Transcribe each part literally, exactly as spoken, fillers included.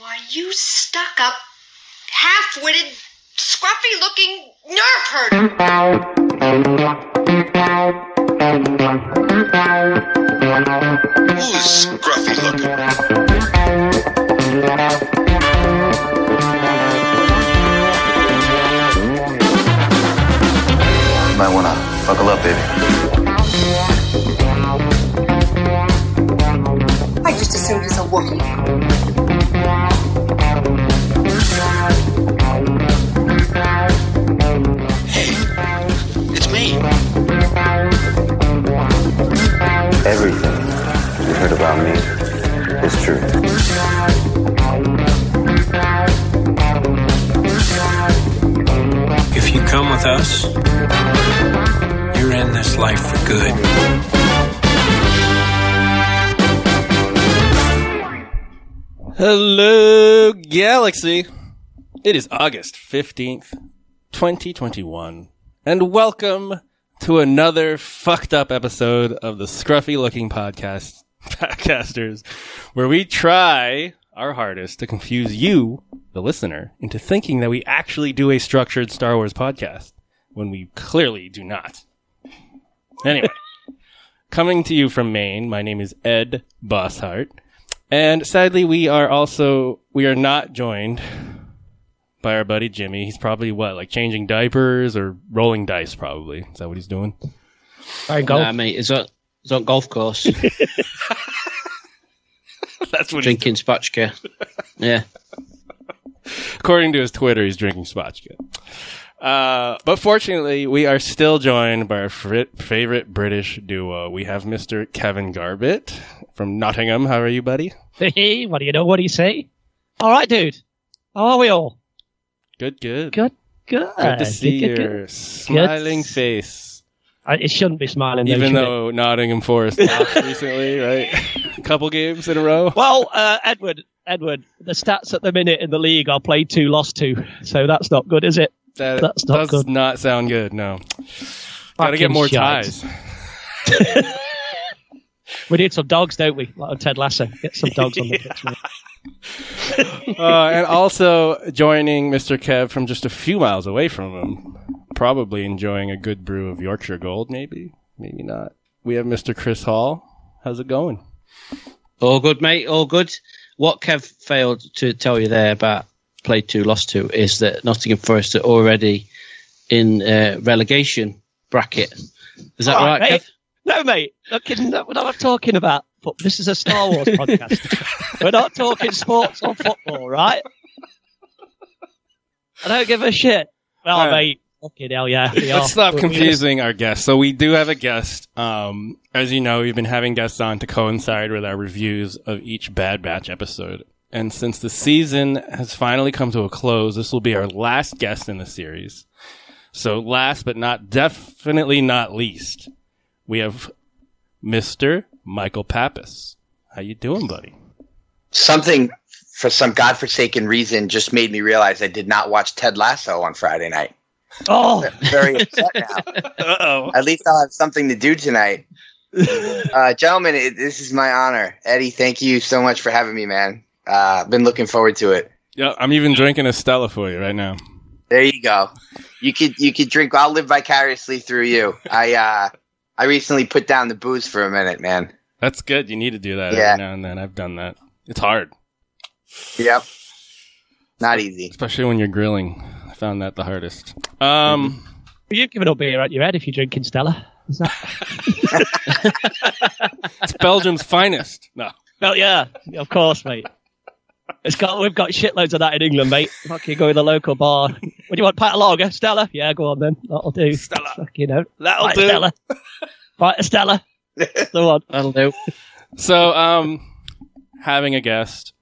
Why, you stuck-up, half-witted, scruffy-looking nerve herder. Who's scruffy-looking? You might want to buckle up, baby. I just assumed it's a Wookiee. Hey, it's me. Everything you heard about me is true. If you come with us, you're in this life for good. Hello, Galaxy. It is August fifteenth, twenty twenty-one, and welcome to another fucked up episode of the Scruffy Looking Podcast Podcasters, where we try our hardest to confuse you, the listener, into thinking that we actually do a structured Star Wars podcast when we clearly do not. Anyway, coming to you from Maine, my name is Ed Bosshart, and sadly we are also, we are not joined by our buddy Jimmy. He's probably, what, like changing diapers or rolling dice probably. Is that what he's doing? Sorry, golf. Nah, mate, it's on, it's on golf course. That's what drinking he's doing. Spatchka. Yeah. According to his Twitter, he's drinking Spatchka. Uh, but fortunately, we are still joined by our fr- favorite British duo. We have Mister Kevin Garbutt from Nottingham. How are you, buddy? Hey, what do you know? What do you say? All right, dude. How are we all? Good, good. Good, good. Good to see good, good, your good. smiling good. face. I, it shouldn't be smiling. Though, Even though it? Nottingham Forest lost recently, right? A couple games in a row. Well, uh, Edward, Edward, the stats at the minute in the league are played two, lost two. So that's not good, is it? That That's not does good. not sound good, no. Gotta get more shite. ties. We need some dogs, don't we? Like Ted Lasso. Get some dogs on the pitch. Right? uh, and also joining Mister Kev from just a few miles away from him, probably enjoying a good brew of Yorkshire Gold, maybe. Maybe not. We have Mister Chris Hall. How's it going? All good, mate. All good. What Kev failed to tell you there about played two, lost two, is that Nottingham Forest are already in uh, relegation bracket. Is that all right, right mate? Kev? No, mate. No, kidding. No, we're not talking about football. This is a Star Wars podcast. We're not talking sports or football, right? I don't give a shit. Well, right. mate, fucking hell yeah. We Let's are. stop we're, confusing we're... our guests. So we do have a guest. Um, as you know, we've been having guests on to coincide with our reviews of each Bad Batch episode. And since the season has finally come to a close, this will be our last guest in the series. So last but not definitely not least, we have Mister Michael Pappas. How you doing, buddy? Something, for some godforsaken reason, just made me realize I did not watch Ted Lasso on Friday night. Oh! I'm very upset now. Uh-oh. At least I'll have something to do tonight. uh, gentlemen, it, this is my honor. Eddie, thank you so much for having me, man. Uh, been looking forward to it. Yeah, I'm even drinking a Stella for you right now. There you go. You could you could drink. I'll live vicariously through you. I uh, I recently put down the booze for a minute, man. That's good. You need to do that yeah. every now and then. I've done that. It's hard. Yep. Not easy, especially when you're grilling. I found that the hardest. Um, you've given up beer at your head if you're drinking Stella. Is that? It's Belgium's finest. No. Well, yeah, of course, mate. It's got, we've got shitloads of that in England, mate. Fucking go to the local bar. What do you want, pint of lager? Stella? Yeah, go on then. That'll do. Stella. Fucking hell. That'll pint do. Stella. Pint of Stella. The one. That'll do. So, um, having a guest,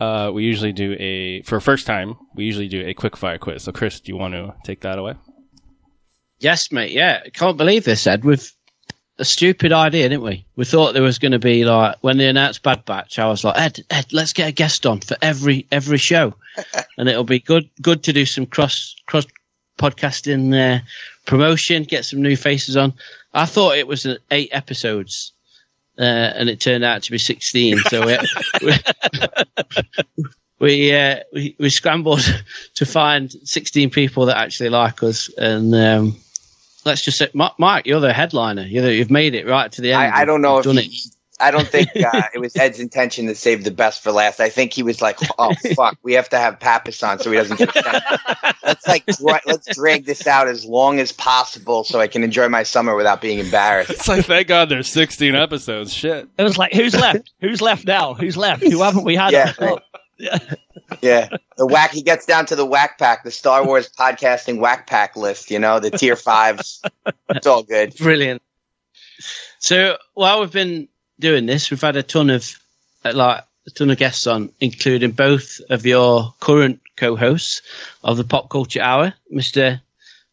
uh, we usually do a, for first time, we usually do a quick fire quiz. So, Chris, do you want to take that away? Yes, mate. Yeah. I can't believe this, Ed. We've a stupid idea, didn't we? We thought there was going to be like, when they announced Bad Batch, I was like, Ed, Ed, let's get a guest on for every every show, and it'll be good good to do some cross cross podcasting uh, promotion, get some new faces on. I thought it was eight episodes, uh, and it turned out to be sixteen. So we, we, we, uh, we we scrambled to find sixteen people that actually like us. And um, let's just say, Mike, you're the headliner. You're the, you've made it right to the end. I, I don't know if he, I don't think uh, it was Ed's intention to save the best for last. I think he was like, "Oh fuck, we have to have Pappas on so he doesn't get sent." Let's like dra- let's drag this out as long as possible so I can enjoy my summer without being embarrassed. It's like, thank God there's sixteen episodes. Shit. It was like, who's left? Who's left now? Who's left? Who haven't we had? Yeah. Right. Yeah. Yeah. The whack. He gets down to the whack pack, the Star Wars podcasting whack pack list. You know, the tier fives. It's all good. Brilliant. So while we've been doing this, we've had a ton of like a ton of guests on, including both of your current co-hosts of the Pop Culture Hour, Mister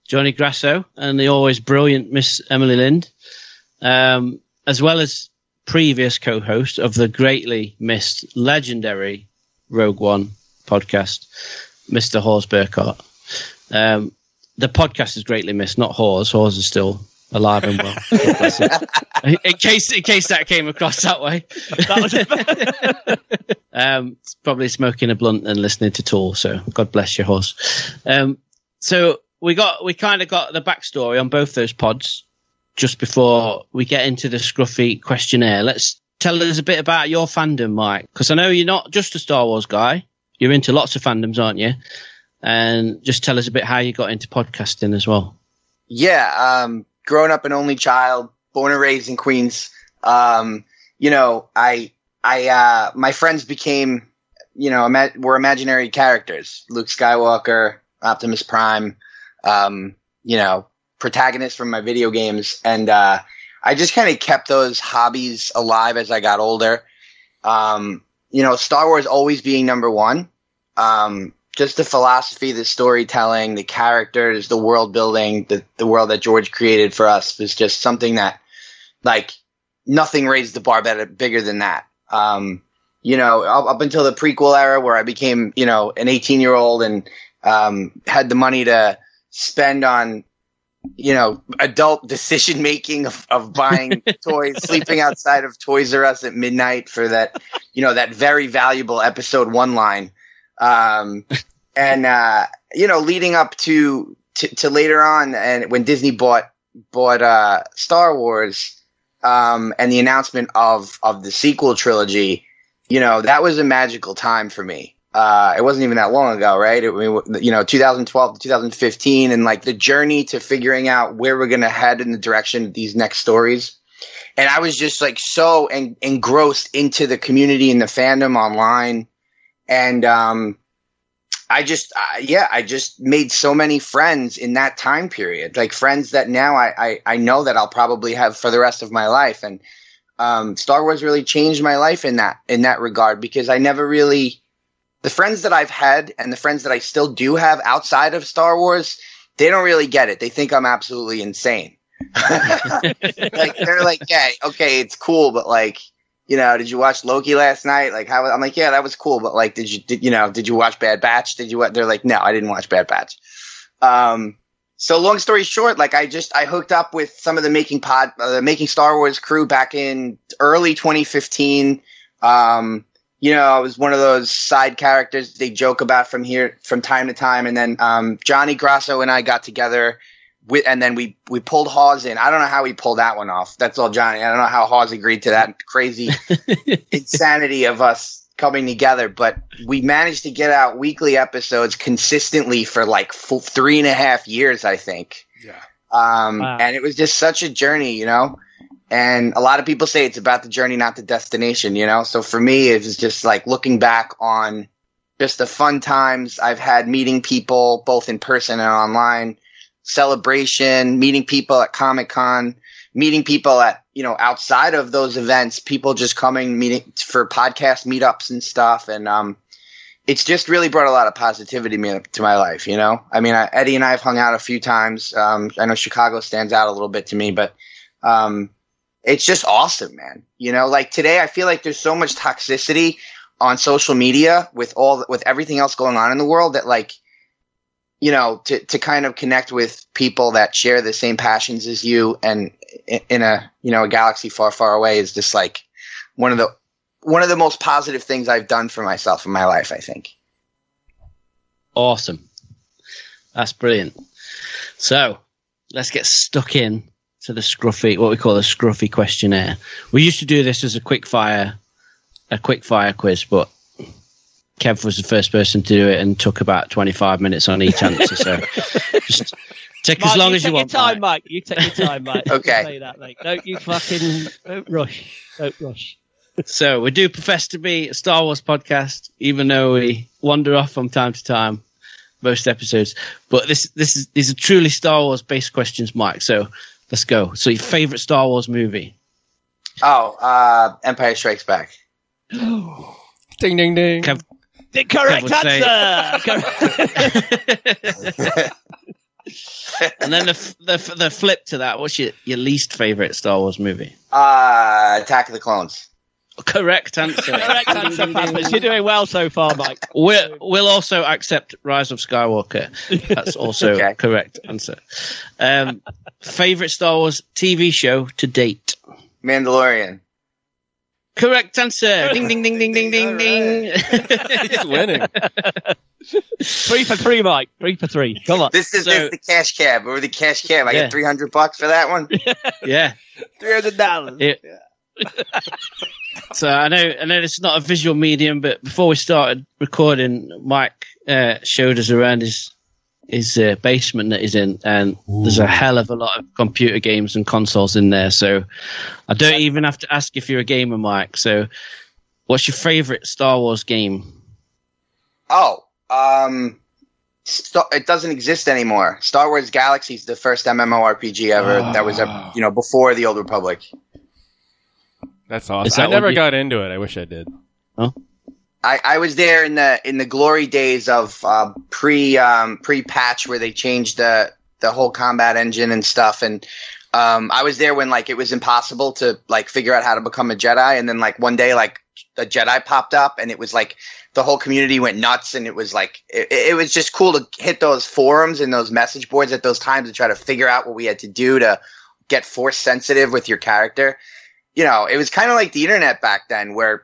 Johnny Grasso and the always brilliant Miss Emily Lind, um, as well as previous co-host of the greatly missed, legendary Rogue One podcast, Mister Hawes Burkhart. Um, the podcast is greatly missed, not Hawes. Hawes is still alive and well. in case in case that came across that way. That was um, probably smoking a blunt and listening to Tool, so God bless your Hawes. Um, so we got we kind of got the backstory on both those pods just before we get into the scruffy questionnaire. Let's tell us a bit about your fandom, Mike, because I know you're not just a Star Wars guy. You're into lots of fandoms, aren't you? And just tell us a bit how you got into podcasting as well. Yeah, um, grown up an only child, born and raised in Queens. Um, you know, I, I, uh, my friends became, you know, ima- were imaginary characters: Luke Skywalker, Optimus Prime, um, you know, protagonists from my video games, and uh, I just kind of kept those hobbies alive as I got older. Um, you know, Star Wars always being number one. Um, just the philosophy, the storytelling, the characters, the world building, the, the world that George created for us was just something that, like, nothing raised the bar better, bigger than that. Um, you know, up, up until the prequel era where I became, you know, an eighteen-year-old and um, had the money to spend on, you know, adult decision making of, of buying toys, sleeping outside of Toys R Us at midnight for that, you know, that very valuable episode one line. Um, and, uh, you know, leading up to, to, to later on, and when Disney bought, bought, uh, Star Wars, um, and the announcement of, of the sequel trilogy, you know, that was a magical time for me. Uh, it wasn't even that long ago, right? It, you know, twenty twelve to twenty fifteen, and like the journey to figuring out where we're going to head in the direction of these next stories. And I was just like so en- engrossed into the community and the fandom online. And um, I just, uh, yeah, I just made so many friends in that time period, like friends that now I, I, I know that I'll probably have for the rest of my life. And um, Star Wars really changed my life in that in that regard, because I never really. The friends that I've had and the friends that I still do have outside of Star Wars, they don't really get it. They think I'm absolutely insane. Like they're like, yeah, okay, it's cool, but like, you know, did you watch Loki last night? Like, how? I'm like, yeah, that was cool, but like, did you, did, you know, did you watch Bad Batch? Did you? They're like, no, I didn't watch Bad Batch. Um, so long story short, like, I just I hooked up with some of the making pod, uh, the making Star Wars crew back in early twenty fifteen. Um, You know, I was one of those side characters they joke about from here from time to time. And then um, Johnny Grasso and I got together, with, and then we, we pulled Hawes in. I don't know how we pulled that one off. That's all Johnny. I don't know how Hawes agreed to that crazy insanity of us coming together. But we managed to get out weekly episodes consistently for like full three and a half years, I think. Yeah. Um, wow. And it was just such a journey, you know. And a lot of people say it's about the journey, not the destination, you know? So for me, it's just like looking back on just the fun times I've had meeting people, both in person and online, celebration, meeting people at Comic-Con, meeting people at, you know, outside of those events, people just coming meeting for podcast meetups and stuff. And um, it's just really brought a lot of positivity to my life, you know? I mean, I, Eddie and I have hung out a few times. Um, I know Chicago stands out a little bit to me, but um, – it's just awesome, man. You know, like today, I feel like there's so much toxicity on social media with all with everything else going on in the world that, like, you know, to, to kind of connect with people that share the same passions as you and in a, you know, a galaxy far, far away is just like one of the one of the most positive things I've done for myself in my life, I think. Awesome. That's brilliant. So let's get stuck in to the scruffy, what we call the scruffy questionnaire. We used to do this as a quick fire, a quick fire quiz, but Kev was the first person to do it and took about twenty-five minutes on each answer. So just take Mike, as long you as you want. Take your time, Mike. Mike. You take your time, Mike. Okay. Say that, mate. Don't you fucking don't rush. Don't rush. So we do profess to be a Star Wars podcast, even though we wander off from time to time, most episodes. But this, this is these are truly Star Wars based questions, Mike. So let's go. So your favourite Star Wars movie? Oh, uh, Empire Strikes Back. Ding ding ding. Kev- The correct answer. And then the, the the flip to that. What's your, your least favorite Star Wars movie? Uh, Attack of the Clones. Correct answer. Correct answer, Pappas. You're doing well so far, Mike. We're, we'll also accept Rise of Skywalker. That's also okay. Correct answer. Um, favorite Star Wars T V show to date? Mandalorian. Correct answer. Ding, ding, ding, ding, ding, ding, ding. He's winning. Three for three, Mike. Three for three. Come on. This is so, this the cash cab. Over the cash cab. I yeah. get three hundred bucks for that one. Yeah. three hundred dollars. Yeah. Yeah. So I know, I know it's not a visual medium, but before we started recording, Mike uh, showed us around his, his uh, basement that he's in, and Ooh. There's a hell of a lot of computer games and consoles in there, so I don't even have to ask if you're a gamer, Mike. So what's your favorite Star Wars game? Oh, um, st- it doesn't exist anymore. Star Wars Galaxies, the first MMORPG ever oh. that was, a, you know, before the Old Republic. That's awesome. That I never you- got into it. I wish I did. Huh? I, I was there in the in the glory days of uh, pre um, pre patch where they changed the the whole combat engine and stuff, and um, I was there when like it was impossible to like figure out how to become a Jedi, and then like one day like a Jedi popped up, and it was like the whole community went nuts, and it was like it, it was just cool to hit those forums and those message boards at those times to try to figure out what we had to do to get force sensitive with your character. You know, it was kind of like the internet back then where.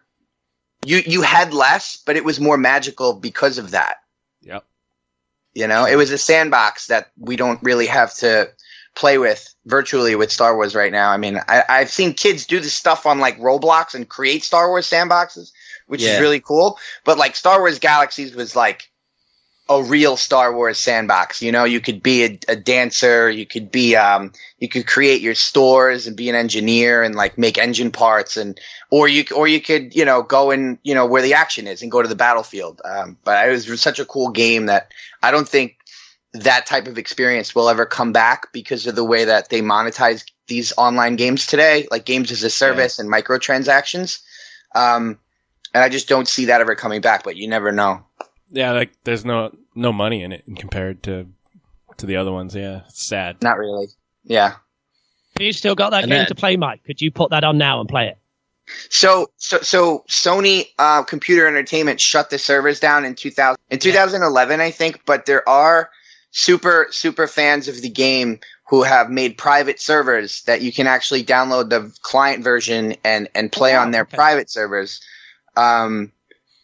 You you had less, but it was more magical because of that. Yep. You know, it was a sandbox that we don't really have to play with virtually with Star Wars right now. I mean, I, I've seen kids do this stuff on like Roblox and create Star Wars sandboxes, which yeah. is really cool. But like Star Wars Galaxies was like a real Star Wars sandbox. You know, you could be a, a dancer, you could be um, you could create your stores and be an engineer and like make engine parts, and or you or you could you know go and you know where the action is and go to the battlefield. Um, but it was such a cool game that I don't think that type of experience will ever come back because of the way that they monetize these online games today, like games as a service yeah. and microtransactions. Um, and I just don't see that ever coming back. But you never know. Yeah, like there's no no money in it compared to to the other ones. Yeah, it's sad. Not really. Yeah. You still got that and game that, to play, Mike? Could you put that on now and play it? So, so, so Sony uh, Computer Entertainment shut the servers down in two thousand in yeah. twenty eleven, I think. But there are super super fans of the game who have made private servers that you can actually download the client version and and play oh, on their okay. private servers. Um.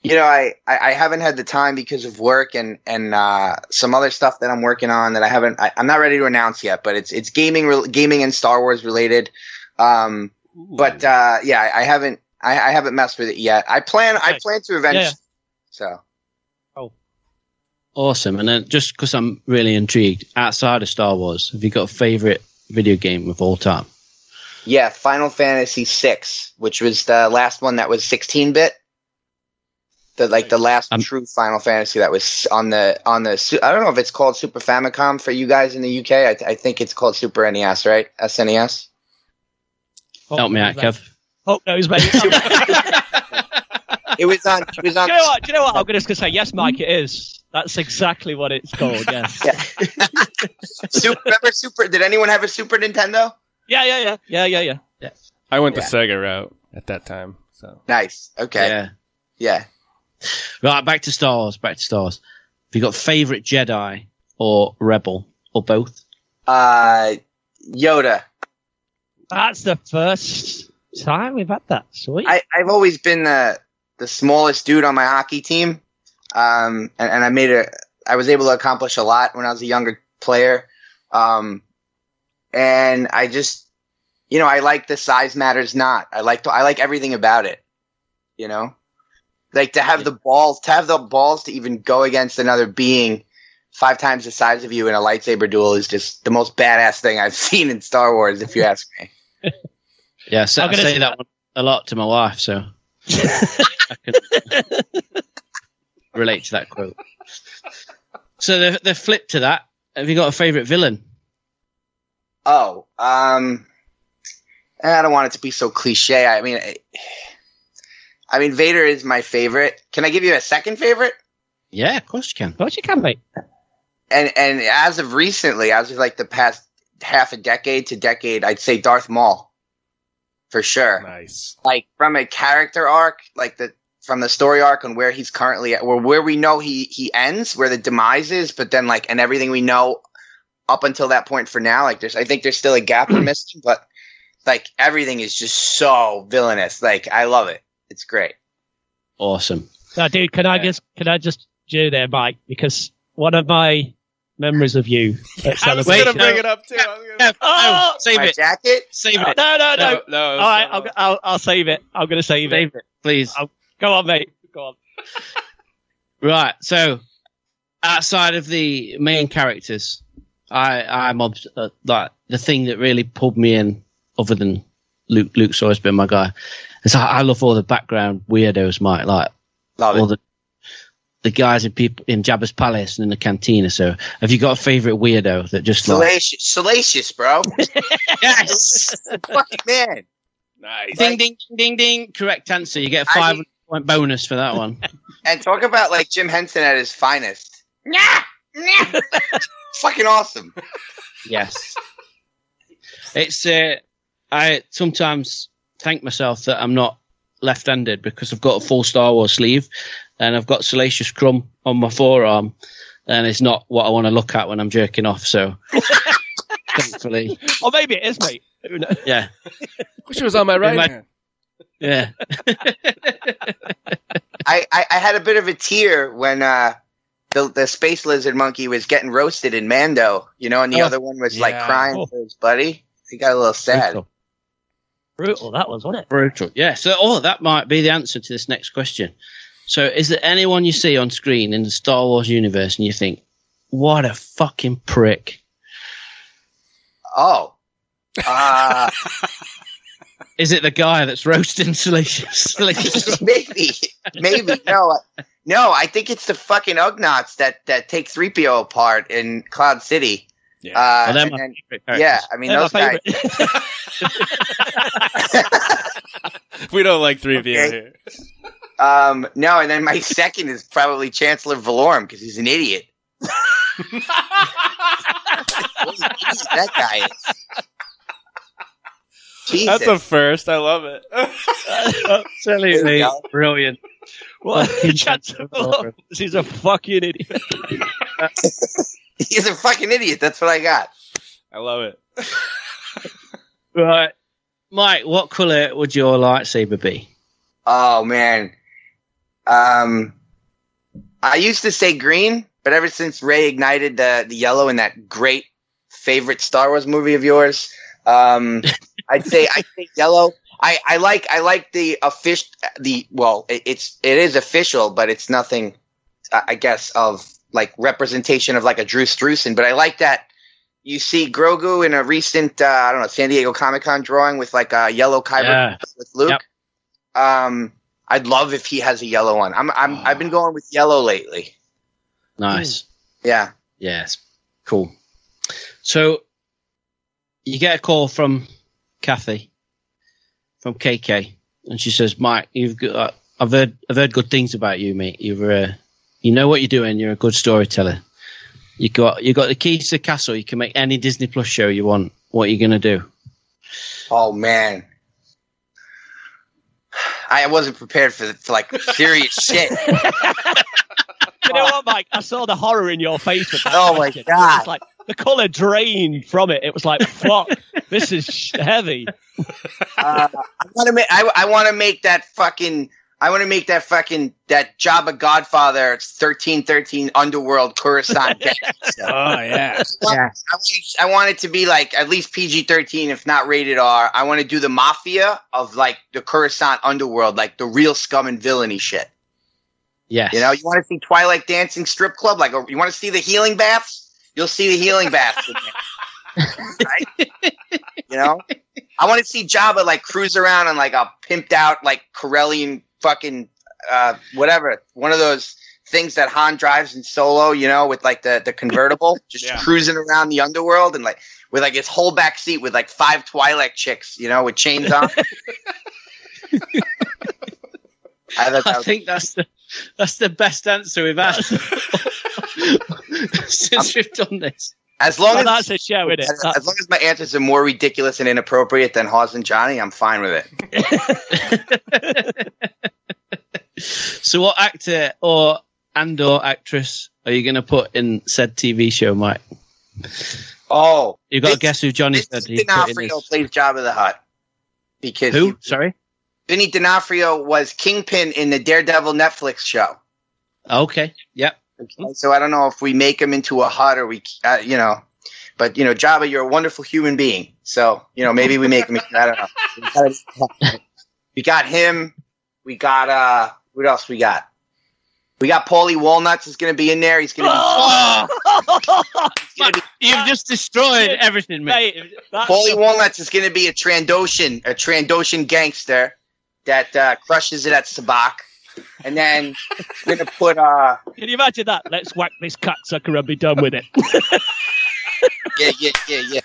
You know, I, I haven't had the time because of work and, and uh, some other stuff that I'm working on that I haven't I, – I'm not ready to announce yet, but it's it's gaming re- gaming and Star Wars related. Um, but, uh, yeah, I haven't I, I haven't messed with it yet. I plan nice. I plan to eventually yeah. – so. Oh. Awesome. And then just because I'm really intrigued, outside of Star Wars, have you got a favorite video game of all time? Yeah, Final Fantasy six, which was the last one that was sixteen-bit. The, like the last um, true Final Fantasy that was on the on the I don't know if it's called Super Famicom for you guys in the U K. I, I think it's called Super N E S, right? S N E S. Hulk Help me out, Kev. Hulk knows, mate. it was on. It was on. Do you know what? Do you know what? I'm going to say yes, Mike. It is. That's exactly what it's called. Yes. Yeah. Super, remember Super? Did anyone have a Super Nintendo? Yeah, yeah, yeah, yeah, yeah, yeah. yeah. I went yeah. the Sega route at that time. So nice. Okay. Yeah. Yeah. Right, back to Star Wars, back to Star Wars. Have you got favourite Jedi or Rebel or both? Uh, Yoda. That's the first time we've had that. Sweet. I, I've always been the the smallest dude on my hockey team, um, and, and I made a I was able to accomplish a lot when I was a younger player. Um, and I just, you know, I like the size matters not. I like to, I like everything about it, you know, like to have yeah. the balls, to have the balls to even go against another being five times the size of you in a lightsaber duel is just the most badass thing I've seen in Star Wars, if you ask me. Yeah, so I'm I say that one a lot to my wife, so I can relate to that quote. So the the flip to that, have you got a favorite villain? Oh, um, I don't want it to be so cliche. I mean, I, I mean, Vader is my favorite. Can I give you a second favorite? Yeah, of course you can. Of course you can, mate. And and as of recently, as of like the past half a decade to decade, I'd say Darth Maul, for sure. Nice. Like from a character arc, like the from the story arc and where he's currently at, where where we know he he ends, where the demise is, but then like and everything we know up until that point for now, like there's I think there's still a gap we're missing, but like everything is just so villainous. Like I love it. It's great. Awesome. Now, dude, can yeah. I just can I just do there, Mike, because one of my memories of you at I was going to bring it up too. I was gonna... oh, save my it. jacket? Save it. No, no, no. no, no All right, I'll, I'll, I'll save it. I'm going to save, save it. it. Please. I'll... Go on, mate. Go on. Right, so outside of the main characters, I, I'm obs- uh, like the thing that really pulled me in, other than Luke. Luke's always been my guy. Is I, I love all the background weirdos, Mike. Like love all it. the the guys in people in Jabba's palace and in the cantina. So, have you got a favorite weirdo that just salacious, like... salacious, bro? Yes, fucking man. Nice. Ding like, ding ding ding. Correct answer. You get a five I mean, point bonus for that one. And talk about like Jim Henson at his finest. Nah, nah. Fucking awesome. Yes. It's uh, I sometimes thank myself that I'm not left-handed because I've got a full Star Wars sleeve and I've got Salacious Crumb on my forearm and it's not what I want to look at when I'm jerking off, so thankfully. Or maybe it is, mate. Yeah. Wish it was on my right hand. Yeah. I, I, I had a bit of a tear when uh, the, the space lizard monkey was getting roasted in Mando, you know, and the oh, other one was yeah. like crying oh. for his buddy. He got a little sad. Beautiful. Brutal, that was, wasn't it? Brutal, yeah. So, oh, that might be the answer to this next question. So, is there anyone you see on screen in the Star Wars universe and you think, what a fucking prick? Oh. Uh, is it the guy that's roasting Salacious? maybe, maybe. No, no, I think it's the fucking Ugnaughts that, that take three P O apart in Cloud City. Yeah, uh, well, and, and, yeah, I mean they're those guys. We don't like three P O okay. here. Um, no, and then my second is probably Chancellor Valorum because he's an idiot. What an idiot that guy is. Jesus. That's a first. I love it. Absolutely brilliant. What a Chancellor Valorum. He's a fucking idiot. He's a fucking idiot. That's what I got. I love it. Right. Mike, what color would your lightsaber be? Oh, man. Um, I used to say green, but ever since Rey ignited the, the yellow in that great favorite Star Wars movie of yours, um, I'd say I'd say yellow. I, I like I like the official the well it, it's it is official, but it's nothing, I guess, of like representation of like a Drew Struzan, but I like that you see Grogu in a recent, uh, I don't know, San Diego Comic-Con drawing with like a yellow kyber yeah. with Luke. Yep. Um, I'd love if he has a yellow one. I'm, I'm, oh. I've been going with yellow lately. Nice. Mm. Yeah. Yes. Cool. So you get a call from Kathy from K K and she says, Mike, you've got, uh, I've heard, I've heard good things about you, mate. You've, uh, You know what you're doing. You're a good storyteller. You got you got the keys to the castle. You can make any Disney Plus show you want. What are you gonna do? Oh man, I wasn't prepared for, for like serious shit. You know what, Mike? I saw the horror in your face. With that oh my question. God! It was like the color drained from it. It was like, fuck, this is heavy. Uh, I want to make. I, I want to make that fucking. I want to make that fucking that Jabba Godfather thirteen thirteen Underworld Coruscant. So. Oh yeah. I, yeah. I, I want it to be like at least P G thirteen, if not rated R. I want to do the mafia of like the Coruscant Underworld, like the real scum and villainy shit. Yeah. You know, you want to see Twilight Dancing strip club, like you want to see the healing baths? You'll see the healing baths. Right? You know, I want to see Jabba like cruise around on like a pimped out like Corellian fucking uh, whatever, one of those things that Han drives in Solo, you know, with like the, the convertible, just yeah. cruising around the underworld and like with like his whole back seat with like five Twi'lek chicks, you know, with chains on. I, that I think that's the that's the best answer we've had since I'm, we've done this. As long well, as, that's a show, isn't it? As, as long as my answers are more ridiculous and inappropriate than Hawes and Johnny, I'm fine with it. So, what actor or and or actress are you going to put in said T V show, Mike? Oh, you got to guess who Johnny said. Vinny D'Onofrio plays Jabba the Hutt. Because who? He, Sorry, Vinny D'Onofrio was Kingpin in the Daredevil Netflix show. Okay. Yep. Okay, so I don't know if we make him into a Hutt or we, uh, you know, but, you know, Jabba, you're a wonderful human being. So, you know, maybe we make him, I don't know. We got him. We got, uh, what else we got? We got Paulie Walnuts is going to be in there. He's going to be. Oh! Gonna be You've just destroyed everything, mate. Paulie Walnuts is going to be a Trandoshan, a Trandoshan gangster that uh, crushes it at Sabacc. And then we're going to put... Uh, Can you imagine that? Let's whack this cocksucker and be done with it. Yeah, yeah, yeah,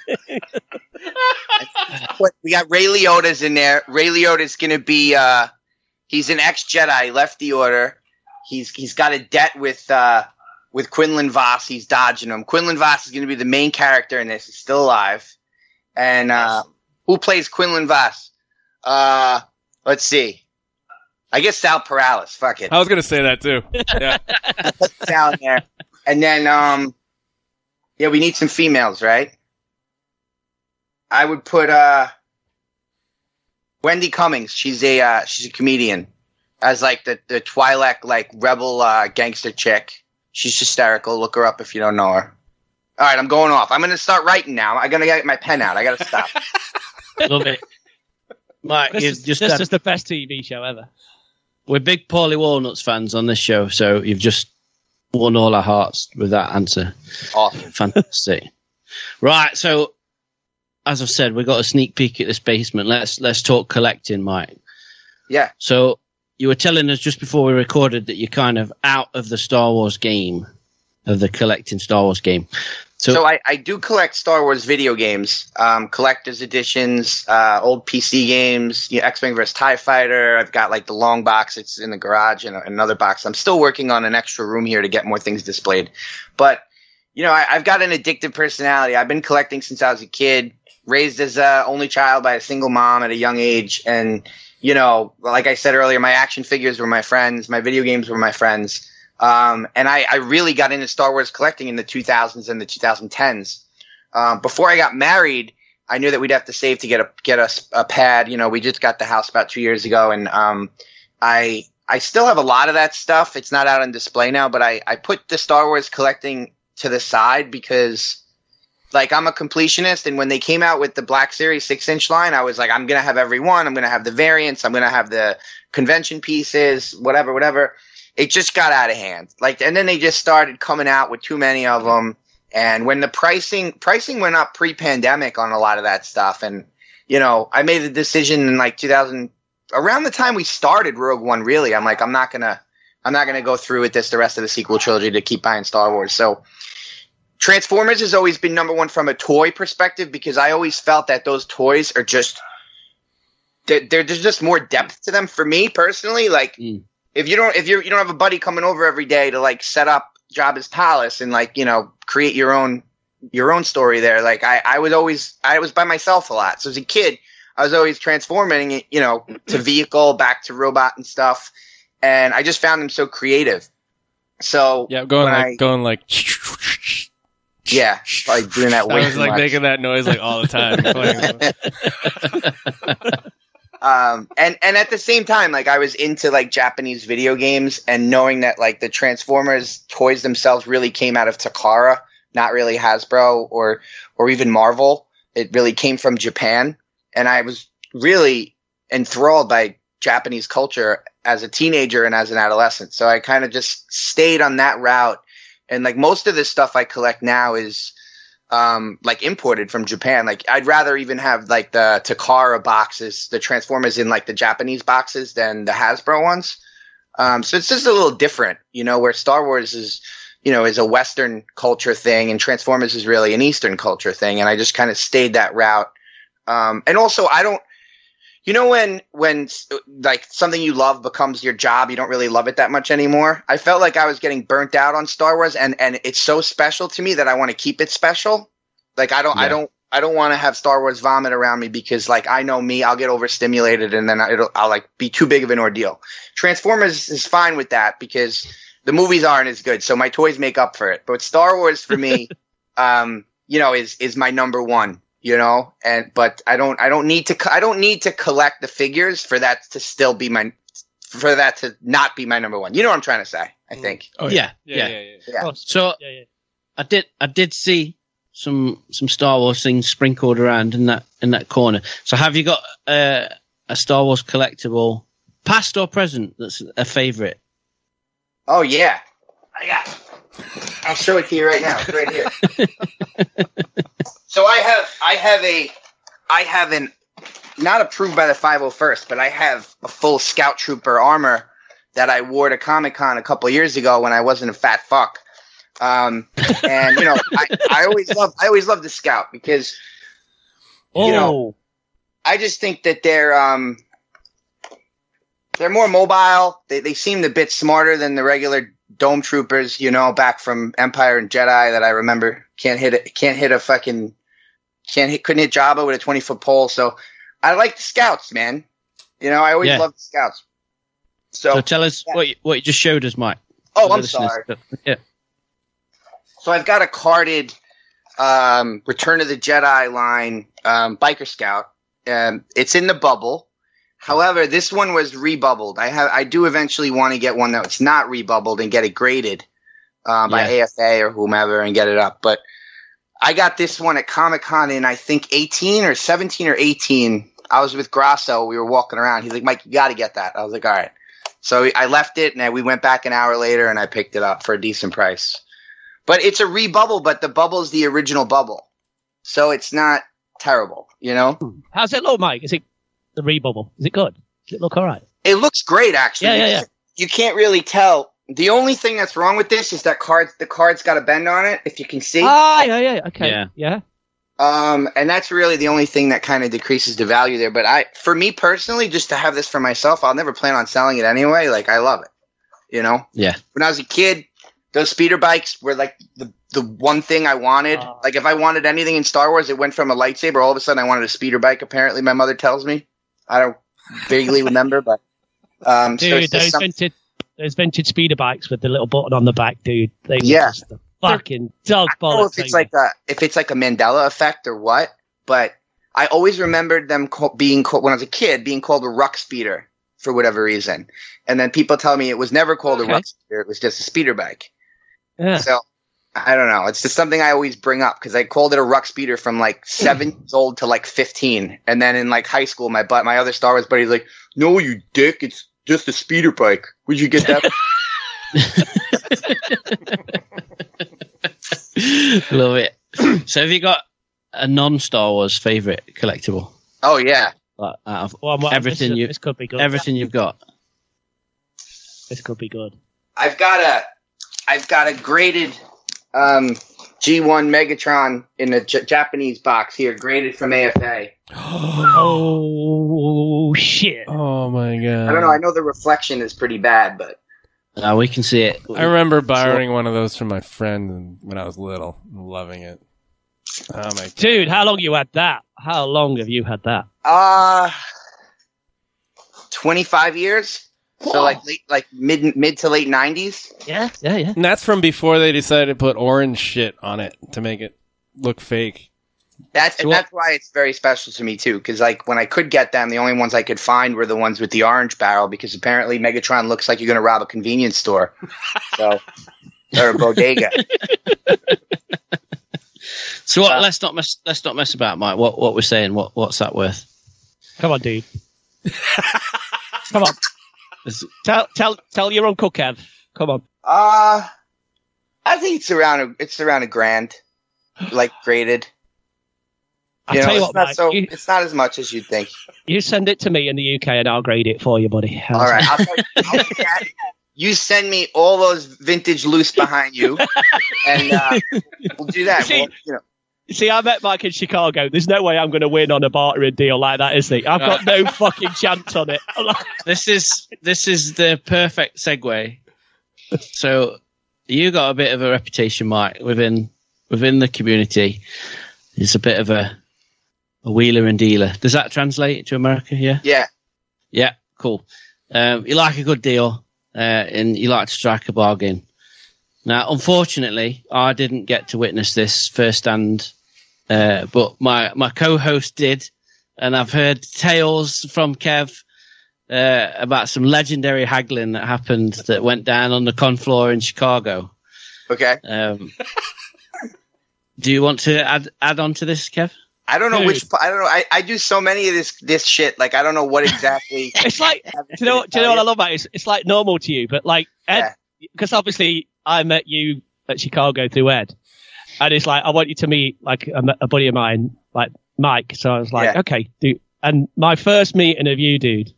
yeah. We got Ray Liotta's in there. Ray Liotta's going to be... Uh, he's an ex-Jedi, left the Order. He's He's got a debt with uh, with Quinlan Voss. He's dodging him. Quinlan Voss is going to be the main character in this. He's still alive. And uh, who plays Quinlan Voss? Uh, let's see. I guess Sal Perales. Fuck it. I was gonna say that too. Yeah. Put Sal in there, and then um, yeah, we need some females, right? I would put uh, Wendy Cummings. She's a uh, she's a comedian, as like the the Twi'lek like rebel uh, gangster chick. She's hysterical. Look her up if you don't know her. All right, I'm going off. I'm gonna start writing now. I'm gonna get my pen out. I gotta stop. Love it. Mike, this is, just this had... is the best T V show ever. We're big Paulie Walnuts fans on this show, so you've just won all our hearts with that answer. Awesome. Fantastic. Right, so as I've said, we've got a sneak peek at this basement. Let's let's talk collecting, Mike. Yeah. So you were telling us just before we recorded that you're kind of out of the Star Wars game, of the collecting Star Wars game. So, so I, I do collect Star Wars video games, um, collector's editions, uh, old P C games, you know, X-Wing versus. TIE Fighter. I've got like the long box. It's in the garage and another box. I'm still working on an extra room here to get more things displayed. But, you know, I, I've got an addictive personality. I've been collecting since I was a kid, raised as an only child by a single mom at a young age. And, you know, like I said earlier, my action figures were my friends. My video games were my friends. Um, and I, I really got into Star Wars collecting in the two thousands and the twenty tens. Um, before I got married, I knew that we'd have to save to get a get a, a pad. You know, we just got the house about two years ago, and um, I I still have a lot of that stuff. It's not out on display now, but I, I put the Star Wars collecting to the side because, like, I'm a completionist, and when they came out with the Black Series six inch line, I was like, I'm going to have every one. I'm going to have the variants. I'm going to have the convention pieces, whatever, whatever. It just got out of hand. Like, and then they just started coming out with too many of them. And when the pricing pricing went up pre-pandemic on a lot of that stuff, and you know, I made the decision in like two thousand, around the time we started Rogue One. Really, I'm like, I'm not gonna, I'm not gonna go through with this the rest of the sequel trilogy to keep buying Star Wars. So, Transformers has always been number one from a toy perspective because I always felt that those toys are just, they're, they're, there's just more depth to them for me personally. Like. Mm. If you don't, if you you don't have a buddy coming over every day to like set up Jabba's palace and like, you know, create your own your own story there. Like I, I was always I was by myself a lot. So as a kid, I was always transforming it, you know, to vehicle, back to robot and stuff. And I just found them so creative. So yeah, going like I, going like yeah, probably doing that. I way was like much. Making that noise like all the time. Um, and, and at the same time, like, I was into, like, Japanese video games, and knowing that, like, the Transformers toys themselves really came out of Takara, not really Hasbro or, or even Marvel. It really came from Japan. And I was really enthralled by Japanese culture as a teenager and as an adolescent. So I kind of just stayed on that route. And, like, most of this stuff I collect now is – Um, like imported from Japan. Like, I'd rather even have like the Takara boxes, the Transformers in like the Japanese boxes than the Hasbro ones. Um, so it's just a little different, you know, where Star Wars is, you know, is a Western culture thing, and Transformers is really an Eastern culture thing. And I just kind of stayed that route. Um, and also I don't, you know, when, when like something you love becomes your job, you don't really love it that much anymore. I felt like I was getting burnt out on Star Wars, and, and it's so special to me that I want to keep it special. Like, I don't, yeah. I don't, I don't want to have Star Wars vomit around me, because, like, I know me, I'll get overstimulated, and then it'll, I'll like be too big of an ordeal. Transformers is fine with that because the movies aren't as good, so my toys make up for it. But Star Wars for me, um, you know, is, is my number one. You know, and but I don't, I don't need to, I don't need to collect the figures for that to still be my, for that to not be my number one. You know what I'm trying to say? I think. Oh, yeah, yeah, yeah. yeah, yeah, yeah. yeah. So yeah, yeah. I did, I did see some some Star Wars things sprinkled around in that in that corner. So have you got uh, a Star Wars collectible, past or present, that's a favorite? Oh yeah, I got it. I'll show it to you right now. It's right here. So I have, I have a, I have an, not approved by the five oh first, but I have a full Scout Trooper armor that I wore to Comic-Con a couple years ago when I wasn't a fat fuck. Um, and you know, I, I always love, I always love the Scout because, oh. you know, I just think that they're, um, they're more mobile. They they seem a bit smarter than the regular Dome Troopers, you know, back from Empire and Jedi that I remember can't hit a, can't hit a fucking can't hit couldn't hit Jabba with a twenty foot pole. So I like the Scouts, man. You know, I always yeah. love the Scouts. So, so tell us yeah. what you, what you just showed us, Mike. Oh, I'm sorry. Yeah. So I've got a carded um, Return of the Jedi line um, biker Scout. Um, it's in the bubble. However, this one was rebubbled. I have, I do eventually want to get one that's not rebubbled and get it graded uh, by yeah. A F A or whomever and get it up. But I got this one at Comic-Con in, I think, eighteen or seventeen or eighteen. I was with Grasso. We were walking around. He's like, Mike, you got to get that. I was like, all right. So I left it, and we went back an hour later, and I picked it up for a decent price. But it's a rebubble, but the bubble is the original bubble. So it's not terrible, you know? How's it look, Mike? Is it? The rebubble. Is it good? Does it look all right? It looks great, actually. Yeah, yeah, yeah. You can't really tell. The only thing that's wrong with this is that cards, the card's got a bend on it, if you can see. Ah, yeah, yeah, okay. Yeah. yeah. Um, and that's really the only thing that kind of decreases the value there. But I, for me personally, just to have this for myself, I'll never plan on selling it anyway. Like, I love it, you know? Yeah. When I was a kid, those speeder bikes were, like, the the one thing I wanted. Uh, like, if I wanted anything in Star Wars, it went from a lightsaber. All of a sudden, I wanted a speeder bike, apparently, my mother tells me. I don't vaguely remember, but um, dude, so those, some... vintage, those vintage speeder bikes with the little button on the back, dude. They yeah, just the fucking dog bollocks. I don't know if it's like a if it's like a Mandela effect or what, but I always remembered them co- being co- when I was a kid being called a ruck speeder for whatever reason, and then people tell me it was never called okay. a ruck speeder; it was just a speeder bike. Yeah. So I don't know. It's just something I always bring up because I called it a ruck speeder from like seven years old to like fifteen. And then in like high school, my butt, my other Star Wars buddy's like, no, you dick. It's just a speeder bike. Where'd you get that? Love it. So have you got a non-Star Wars favorite collectible? Oh, yeah. Like, out of well, well, everything this, you, this could be good. Everything you've got. This could be good. I've got a, I've got a graded... Um, G one Megatron in a J- Japanese box here, graded from A F A. Oh, shit. Oh, my God. I don't know. I know the reflection is pretty bad, but... Uh, we can see it. I remember borrowing one of those from my friend when I was little. Loving it. Oh, my God. Dude, how long you had that? How long have you had that? Uh, twenty-five years. So like late, like mid mid to late nineties. Yeah, yeah, yeah. And that's from before they decided to put orange shit on it to make it look fake. That's, so, and that's why it's very special to me, too, because, like, when I could get them, the only ones I could find were the ones with the orange barrel, because apparently Megatron looks like you're going to rob a convenience store. So, or a bodega. So what, uh, let's not mess, let's not mess about, Mike. What what we're saying? What what's that worth? Come on, dude. Come on. Tell tell tell your uncle Kev. Come on. Uh I think it's around a, it's around a grand, like graded. You I'll know, tell you it's what, not Mike, so, you, it's not as much as you'd think. You send it to me in the U K, and I'll grade it for you, buddy. All right. I'll tell you, I'll tell you, you send me all those vintage loose behind you, and uh, we'll do that. See, we'll, you know. See, I met Mike in Chicago. There's no way I'm going to win on a bartering deal like that, is there? I've no. got no fucking chance on it. Like, this is this is the perfect segue. So you got a bit of a reputation, Mike, within within the community. It's a bit of a a wheeler and dealer. Does that translate to America? Yeah. Yeah. Yeah. Cool. Um, you like a good deal. Uh, and you like to strike a bargain. Now, unfortunately, I didn't get to witness this firsthand, uh, but my, my co-host did, and I've heard tales from Kev uh, about some legendary haggling that happened that went down on the con floor in Chicago. Okay. Um, do you want to add add on to this, Kev? I don't know Dude. which. I don't know. I, I do so many of this this shit. Like I don't know what exactly. It's like do you know do you know what I love about it? It's, it's like normal to you, but like Ed, because yeah. obviously I met you at Chicago through Ed, and it's like I want you to meet like a, a buddy of mine, like Mike. So I was like, yeah. okay, dude. And my first meeting of you, dude,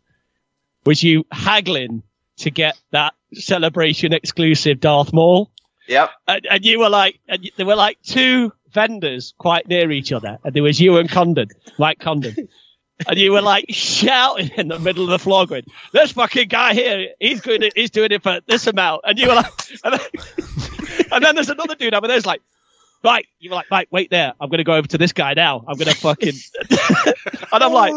was you haggling to get that Celebration exclusive Darth Maul. Yep. And, and you were like, and you, there were like two vendors quite near each other, and there was you and Condon, Mike Condon, and you were like shouting in the middle of the floor going, this fucking guy here, he's going to, he's doing it for this amount, and you were like, and then, and then there's another dude over there's like, right, you were like, right, wait there, I'm going to go over to this guy now, I'm going to fucking, and I'm like,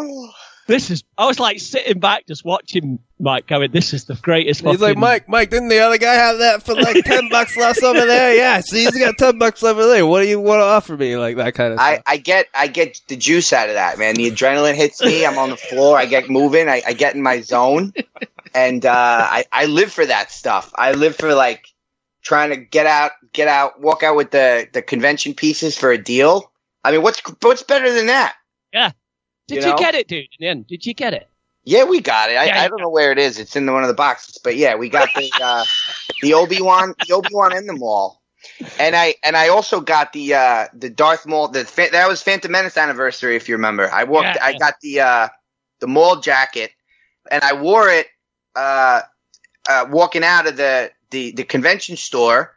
this is, I was like sitting back just watching Mike going, this is the greatest fucking... He's like, Mike, Mike, didn't the other guy have that for like ten bucks less over there? Yeah, see, he's got ten bucks over there. What do you want to offer me? Like that kind of I, stuff. I get, I get the juice out of that, man. The adrenaline hits me. I'm on the floor. I get moving. I, I get in my zone. And uh, I, I live for that stuff. I live for like trying to get out, get out, walk out with the, the convention pieces for a deal. I mean, what's what's better than that? Yeah. Did you, know? you get it, dude? In the end, did you get it? Yeah, we got it. I, yeah, I don't know where it is. It's in the, one of the boxes, but yeah, we got the uh, the Obi Wan, the Obi Wan in the mall, and I and I also got the uh, the Darth Maul. The that was Phantom Menace anniversary, if you remember. I walked. Yeah. I got the uh, the Maul jacket, and I wore it uh, uh, walking out of the, the, the convention store.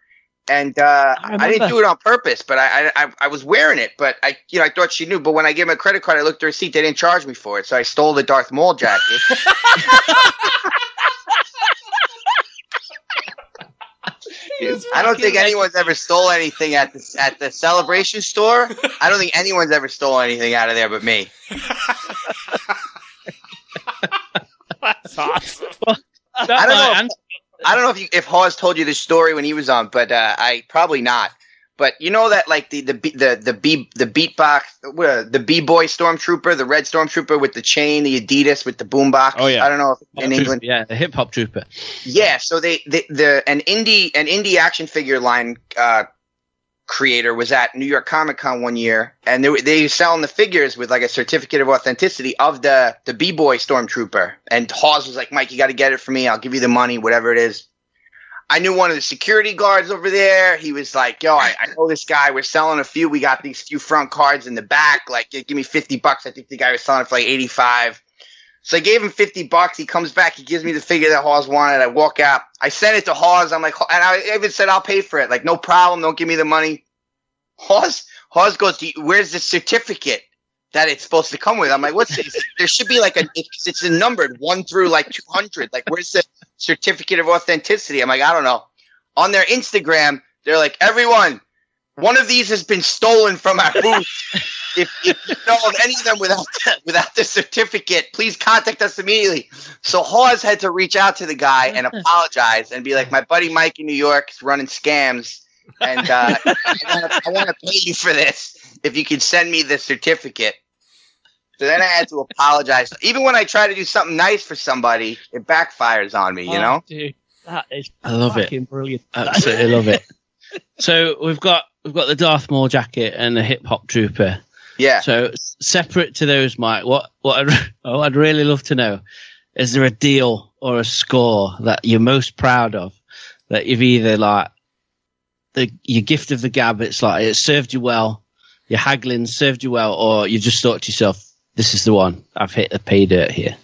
And uh, I, I didn't do it on purpose, but I, I I was wearing it. But I, you know, I thought she knew. But when I gave my credit card, I looked at her receipt. They didn't charge me for it, so I stole the Darth Maul jacket. I don't think anyone's ever stole anything at the at the Celebration store. I don't think anyone's ever stole anything out of there but me. That's awesome. Well, I don't know. Answer. I don't know if you, if Hawes told you this story when he was on, but uh, I probably not. But you know that like the the the the b the beatbox uh, the b-boy stormtrooper, the red stormtrooper with the chain, the Adidas with the boombox. Oh yeah, I don't know if in hip-hop England, trooper, yeah, the hip hop trooper. Yeah, so they the, the an indie an indie action figure line uh, creator was at New York Comic Con one year, and they were, they were selling the figures with like a certificate of authenticity of the the b-boy stormtrooper. And Hawes was like, Mike, you got to get it for me. I'll give you the money, whatever it is. I knew one of the security guards over there. He was like, yo, I, I know this guy. We're selling a few. We got these few front cards in the back. Like, give me fifty bucks. I think the guy was selling it for like eighty-five. So I gave him fifty bucks. He comes back. He gives me the figure that Hawes wanted. I walk out. I sent it to Hawes. I'm like, and I even said, I'll pay for it. Like, no problem. Don't give me the money. Hawes, Hawes goes, to, where's the certificate that it's supposed to come with? I'm like, what's this? There should be like a, it's, it's numbered one through like two hundred. Like, where's the certificate of authenticity? I'm like, I don't know. On their Instagram, they're like, everyone, one of these has been stolen from our booth. If, if you know of any of them without the, without the certificate, please contact us immediately. So Hawes had to reach out to the guy and apologize and be like, my buddy Mike in New York is running scams, and uh, I want to pay you for this. if you could send me the certificate. So then I had to apologize. Even when I try to do something nice for somebody, it backfires on me, you oh, know? Dude, that is I love fucking it. Brilliant. Absolutely love it. So we've got we've got the Darth Maul jacket and the hip hop trooper. Yeah. So separate to those, Mike, what what I'd, what I'd really love to know, is there a deal or a score that you're most proud of that you've either like the your gift of the gab, it's like it served you well, your haggling served you well, or you just thought to yourself, this is the one, I've hit the pay dirt here?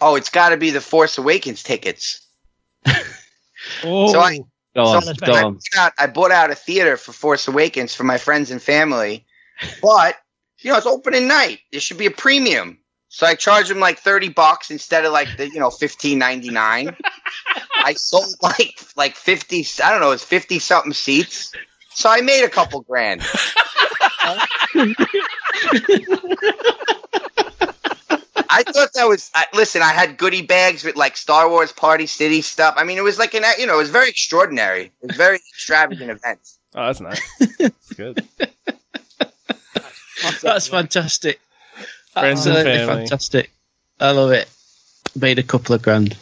Oh, it's got to be the Force Awakens tickets. oh. So I Go on, so go I, on. Bought out, I bought out a theater for Force Awakens for my friends and family, but you know, it's opening night. There should be a premium, so I charged them like thirty bucks instead of like the you know fifteen ninety nine. I sold like like fifty. I don't know, it's fifty something seats, so I made a couple grand. I thought that was I, – listen, I had goodie bags with, like, Star Wars Party City stuff. I mean, it was like an – you know, it was very extraordinary. It was very extravagant event. Oh, that's nice. That's good. That's, that's fantastic. Friends Absolutely and family. Fantastic. I love it. Made a couple of grand.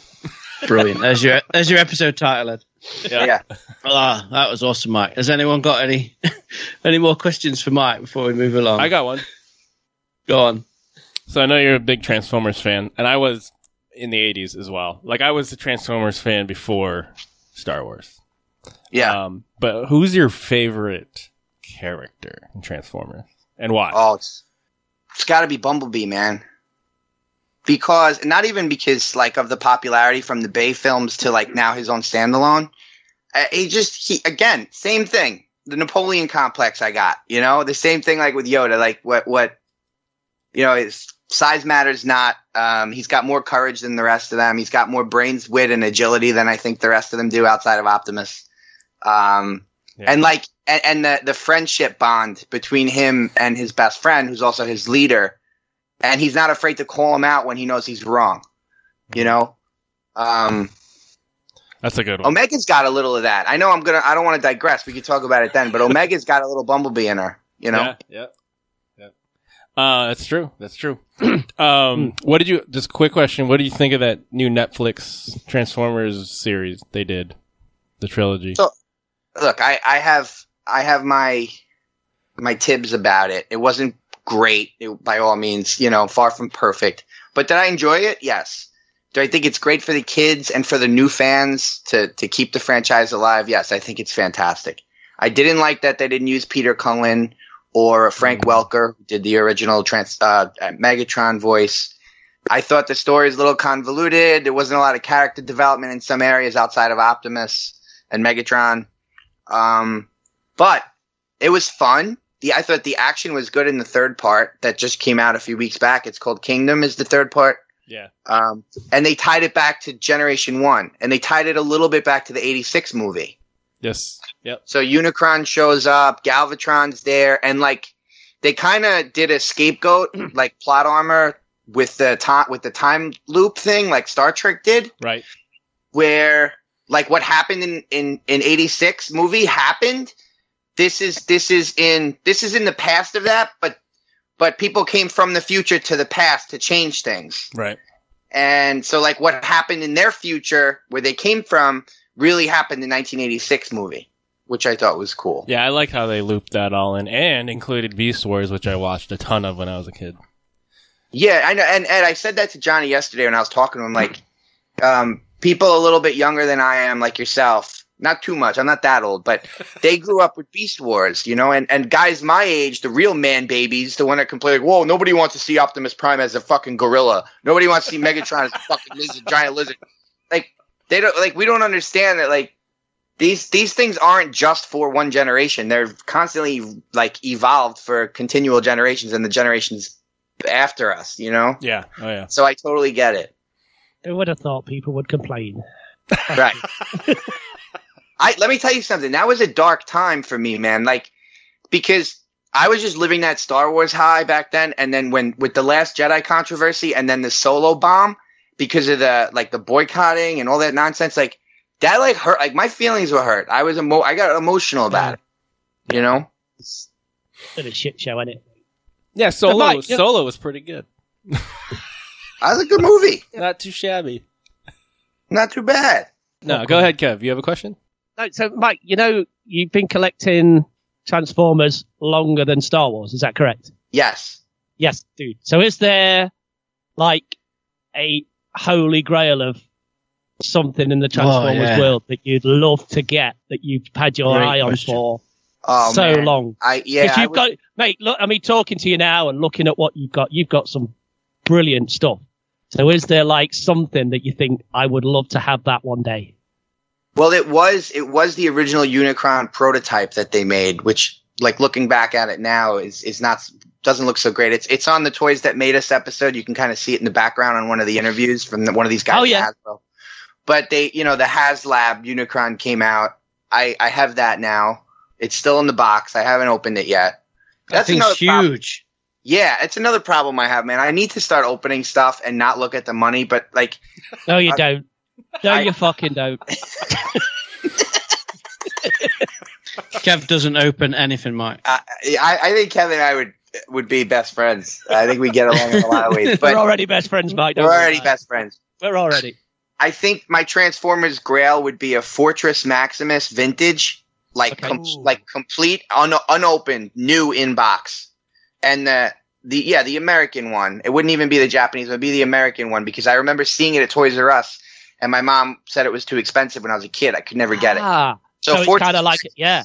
Brilliant. There's your, there's your episode title, Ed. Yeah. yeah. Oh, that was awesome, Mike. Has anyone got any any more questions for Mike before we move along? I got one. Go on. So I know you're a big Transformers fan, and I was in the eighties as well. Like, I was a Transformers fan before Star Wars. Yeah. Um, but who's your favorite character in Transformers, and why? Oh, it's, it's got to be Bumblebee, man. Because, not even because, like, of the popularity from the Bay films to, like, now his own standalone. Uh, he just, he again, same thing. The Napoleon complex I got, you know? The same thing, like, with Yoda. Like, what what... You know, his size matters not. Um, he's got more courage than the rest of them. He's got more brains, wit, and agility than I think the rest of them do outside of Optimus. Um, yeah. And like, and, and the, the friendship bond between him and his best friend, who's also his leader, and he's not afraid to call him out when he knows he's wrong. You know, um, that's a good one. Omega's got a little of that. I know I'm gonna. I don't want to digress. We could talk about it then. But Omega's got a little Bumblebee in her. You know. Yeah. yeah. Uh, that's true. That's true. um, what did you, just quick question. What do you think of that new Netflix Transformers series they did? The trilogy. So, look, I, I have, I have my, my tibs about it. It wasn't great it, by all means, you know, far from perfect, but did I enjoy it? Yes. Do I think it's great for the kids and for the new fans to, to keep the franchise alive? Yes. I think it's fantastic. I didn't like that they didn't use Peter Cullen or Frank Welker, who did the original trans, uh, Megatron voice. I thought the story was a little convoluted. There wasn't a lot of character development in some areas outside of Optimus and Megatron. Um, but it was fun. The, I thought the action was good in the third part that just came out a few weeks back. It's called Kingdom is the third part. Yeah. Um, and they tied it back to Generation one. And they tied it a little bit back to the eighty-six movie. Yes. Yep. So Unicron shows up, Galvatron's there, and like they kind of did a scapegoat like plot armor with the time with the time loop thing, like Star Trek did, right? Where like what happened in in in eighty-six movie happened. This is this is in this is in the past of that, but but people came from the future to the past to change things, right? And so like what happened in their future where they came from really happened in nineteen eighty-six movie, which I thought was cool. Yeah, I like how they looped that all in and included Beast Wars, which I watched a ton of when I was a kid. Yeah, I know. And Ed, I said that to Johnny yesterday when I was talking to him. Like, um, people a little bit younger than I am, like yourself, not too much. I'm not that old, but they grew up with Beast Wars, you know. And, and guys my age, the real man babies, the one that complain, like, whoa, nobody wants to see Optimus Prime as a fucking gorilla. Nobody wants to see Megatron as a fucking lizard, giant lizard. Like, they don't like. We don't understand that like these these things aren't just for one generation. They're constantly like evolved for continual generations and the generations after us. You know. Yeah. Oh yeah. So I totally get it. Who would have thought people would complain? Right. I let me tell you something. That was a dark time for me, man. Like because I was just living that Star Wars high back then, and then when with the Last Jedi controversy, and then the Solo bomb. Because of the like the boycotting and all that nonsense, like that, like hurt. Like my feelings were hurt. I was emo- I got emotional about it. You know. Bit of a shit show, isn't it? Yeah, Solo, Mike, was, yeah. Solo was pretty good. That's a good movie. Not too shabby. Not too bad. No, oh, go cool. ahead, Kev. You have a question? No, so, Mike, you know, you've been collecting Transformers longer than Star Wars. Is that correct? Yes. Yes, dude. So is there, like, a holy grail of something in the Transformers oh, yeah. world that you'd love to get, that you've had your Great eye on question. for oh, so man. long? I, yeah. Because you've was... got, mate, look, I mean, talking to you now and looking at what you've got, you've got some brilliant stuff. So is there, like, something that you think, I would love to have that one day? Well, it was it was the original Unicron prototype that they made, which, like, looking back at it now, is is not doesn't look so great. It's it's on the Toys That Made Us episode. You can kind of see it in the background on one of the interviews from the, one of these guys. Oh yeah. At Hasbro. But they, you know, the HasLab Unicron came out. I, I have that now. It's still in the box. I haven't opened it yet. That's that thing's huge. Problem. Yeah, it's another problem I have, man. I need to start opening stuff and not look at the money, but like. No, you I, don't. No, I, you fucking don't. Kev doesn't open anything, Mike. I, I, I think Kevin and I would would be best friends. I think we get along in a lot of ways. But we're already best friends, Mike. We're we, already Mike? best friends. We're already. I think my Transformers grail would be a Fortress Maximus vintage, like okay. com- like complete, un- unopened, new inbox, and the. The, yeah, the American one. It wouldn't even be the Japanese one. It would be the American one because I remember seeing it at Toys R Us, and my mom said it was too expensive when I was a kid. I could never get ah, it. So, so it's kind of like it, yeah.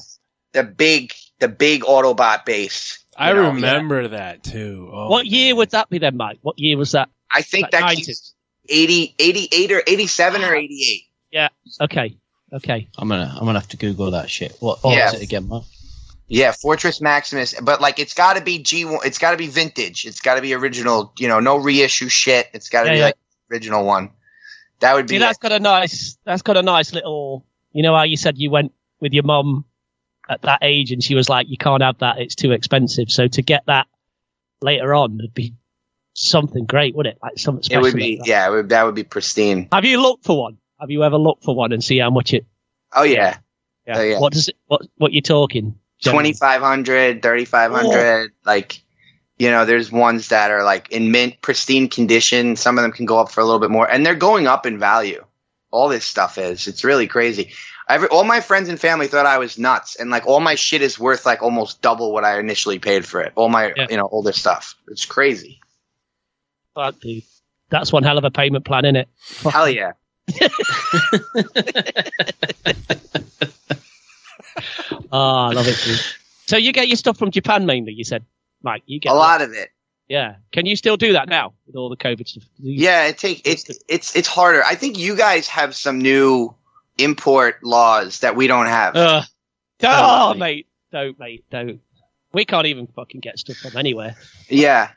The big the big Autobot base. I know, remember yeah. that, too. Oh, what year man. would that be then, Mike? What year was that? I think that that's eighty, eighty-eight or eighty-seven ah. or eighty-eight. Yeah, okay, okay. I'm going to I'm gonna have to Google that shit. What yeah. was it again, Mike? Yeah, Fortress Maximus, but like it's got to be G one. It's got to be vintage. It's got to be original. You know, no reissue shit. It's got to yeah, be yeah. like original one. That would be. See, that's like, got a nice. That's got a nice little. You know how you said you went with your mum at that age, and she was like, "You can't have that. It's too expensive." So to get that later on would be something great, wouldn't it? Like something special. It would be. Like that. Yeah, it would, that would be pristine. Have you looked for one? Have you ever looked for one and see how much it? Oh yeah. Yeah. Oh, yeah. What does it? What What you're talking? twenty-five hundred, thirty-five hundred, like, you know, there's ones that are like in mint, pristine condition. Some of them can go up for a little bit more, and they're going up in value. All this stuff is, it's really crazy. Every, all my friends and family thought I was nuts, and like all my shit is worth like almost double what I initially paid for it. All my, yeah. you know, older stuff. It's crazy. Fuck, dude. That's one hell of a payment plan, isn't it? Hell yeah. Oh, I love it. Too. So you get your stuff from Japan mainly, you said, Mike. You get a that. lot of it. Yeah. Can you still do that now with all the COVID stuff? Yeah, it take it's it's it's harder. I think you guys have some new import laws that we don't have. Uh, don't, oh, mate, don't, mate, don't. We can't even fucking get stuff from anywhere. Yeah,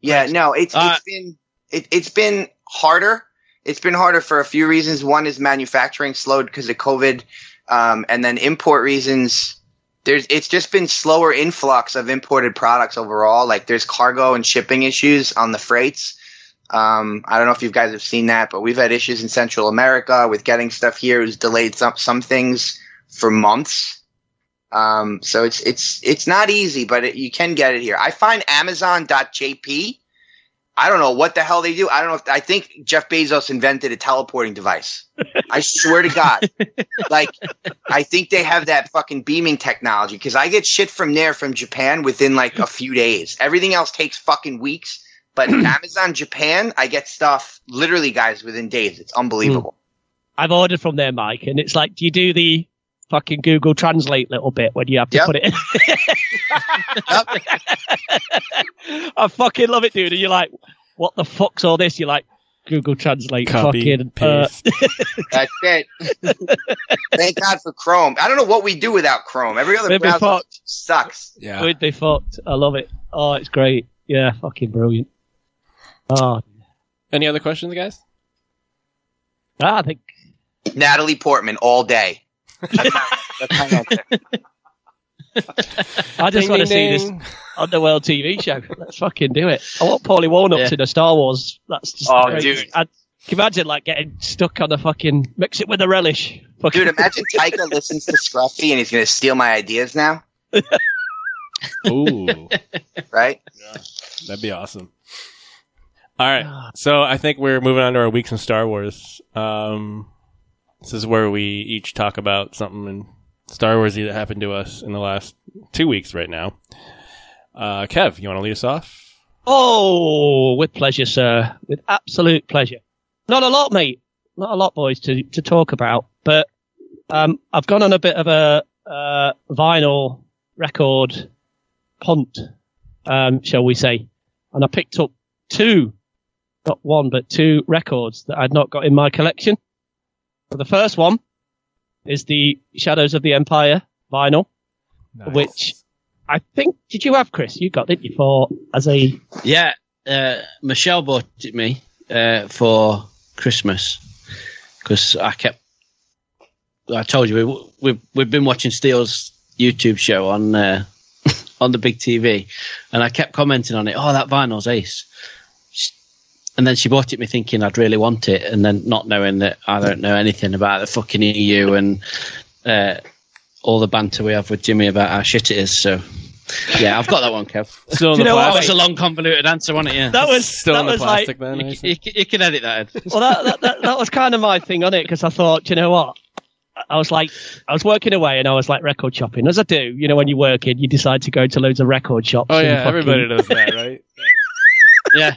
yeah. No, it's uh, it's been it, it's been harder. It's been harder for a few reasons. One is manufacturing slowed because of COVID. Um, and then import reasons, there's it's just been slower influx of imported products overall. Like there's cargo and shipping issues on the freights. Um, I don't know if you guys have seen that, but we've had issues in Central America with getting stuff here. It's delayed some some things for months. Um, so it's it's it's not easy, but it, you can get it here. I find Amazon dot J P. I don't know what the hell they do. I don't know if I think Jeff Bezos invented a teleporting device. I swear to God. Like, I think they have that fucking beaming technology because I get shit from there from Japan within like a few days. Everything else takes fucking weeks. But Amazon Japan, I get stuff literally, guys, within days. It's unbelievable. I've ordered from there, Mike, and it's like, do you do the fucking Google Translate little bit when you have to yep. put it in? Yep. I fucking love it, dude. And you're like, what the fuck's all this? You're like, Google Translate. Copy fucking uh. That's it. Thank God for Chrome. I don't know what we do without Chrome. Every other We'd browser sucks. Yeah. We'd be fucked. I love it. Oh, it's great. Yeah, fucking brilliant. Oh. Any other questions, guys? Ah, I think Natalie Portman all day. That's my, that's my I just ding, want to ding, see ding. this underworld T V show. Let's fucking do it. I want Paulie Walnuts yeah. in a Star Wars. That's just oh, crazy. Dude. I, can you imagine like getting stuck on a fucking mix it with a relish? Fucking. Dude, imagine Taika listens to Scruffy and he's going to steal my ideas now. Ooh. Right? Yeah. That'd be awesome. All right. So I think we're moving on to our weeks in Star Wars. Um, this is where we each talk about something in Star Wars that happened to us in the last two weeks right now. Uh, Kev, you want to lead us off? Oh, with pleasure, sir. With absolute pleasure. Not a lot, mate. Not a lot, boys, to, to talk about. But um, I've gone on a bit of a uh, vinyl record punt, um, shall we say. And I picked up two, not one, but two records that I'd not got in my collection. So the first one is the Shadows of the Empire vinyl, nice. Which... I think, did you have, Chris? You got, didn't you, for, as a... Yeah, uh, Michelle bought it me uh, for Christmas, because I kept... I told you, we, we, we've been watching Steele's YouTube show on uh, on the big T V, and I kept commenting on it, oh, that vinyl's ace. And then she bought it me thinking I'd really want it, and then not knowing that I don't know anything about the fucking E U and... Uh, all the banter we have with Jimmy about how shit it is. So, yeah, I've got that one, Kev. Still on the plastic. That was a long, convoluted answer, wasn't it? Yeah. That was still that on the was plastic, like, then. You, you, you can edit that, Ed. Well, that, that, that, that was kind of my thing on it, because I thought, you know what? I was like, I was working away and I was like record shopping. As I do, you know, when you're working, you decide to go to loads of record shops. Oh, yeah, fucking... everybody does that, right? Yeah.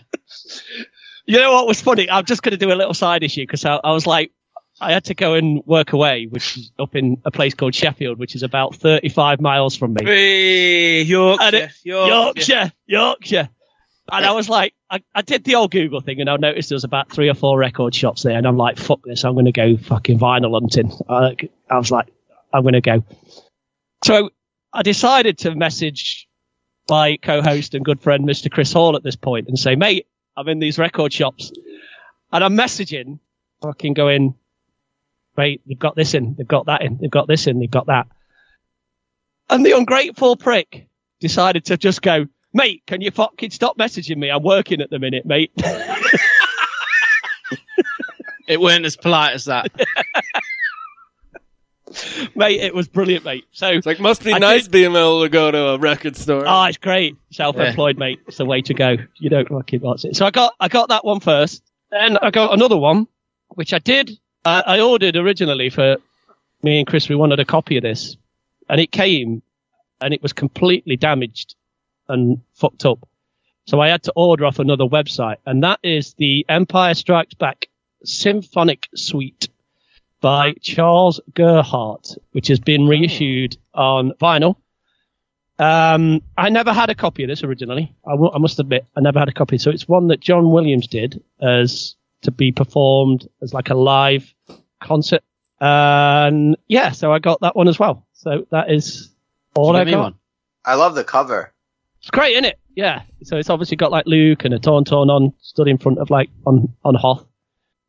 You know what was funny? I'm just going to do a little side issue, because I, I was like, I had to go and work away, which is up in a place called Sheffield, which is about thirty-five miles from me. Hey, Yorkshire, it, Yorkshire, Yorkshire, Yorkshire. And I was like, I, I did the old Google thing, and I noticed there was about three or four record shops there. And I'm like, fuck this, I'm going to go fucking vinyl hunting. I, I was like, I'm going to go. So I decided to message my co-host and good friend, Mister Chris Hall, at this point and say, mate, I'm in these record shops. And I'm messaging, fucking going... Mate, they've got this in, they've got that in, they've got this in, they've got that. And the ungrateful prick decided to just go, mate, can you fucking stop messaging me? I'm working at the minute, mate. It weren't as polite as that. Mate, it was brilliant, mate. So it's like, must be I nice did... being able to go to a record store. Oh, it's great. Self-employed, yeah. Mate. It's the way to go. You don't fucking watch it. So I got, I got that one first. Then I got another one, which I did. Uh, I ordered originally for me and Chris, we wanted a copy of this, and it came and it was completely damaged and fucked up. So I had to order off another website, and that is the Empire Strikes Back Symphonic Suite by Charles Gerhardt, which has been reissued on vinyl. Um, I never had a copy of this originally. I, w- I must admit, I never had a copy. So it's one that John Williams did as... to be performed as like a live concert. And yeah, so I got that one as well. So that is all I got. One. I love the cover. It's great, isn't it? Yeah. So it's obviously got like Luke and a Tauntaun on, stood in front of like on, on Hoth.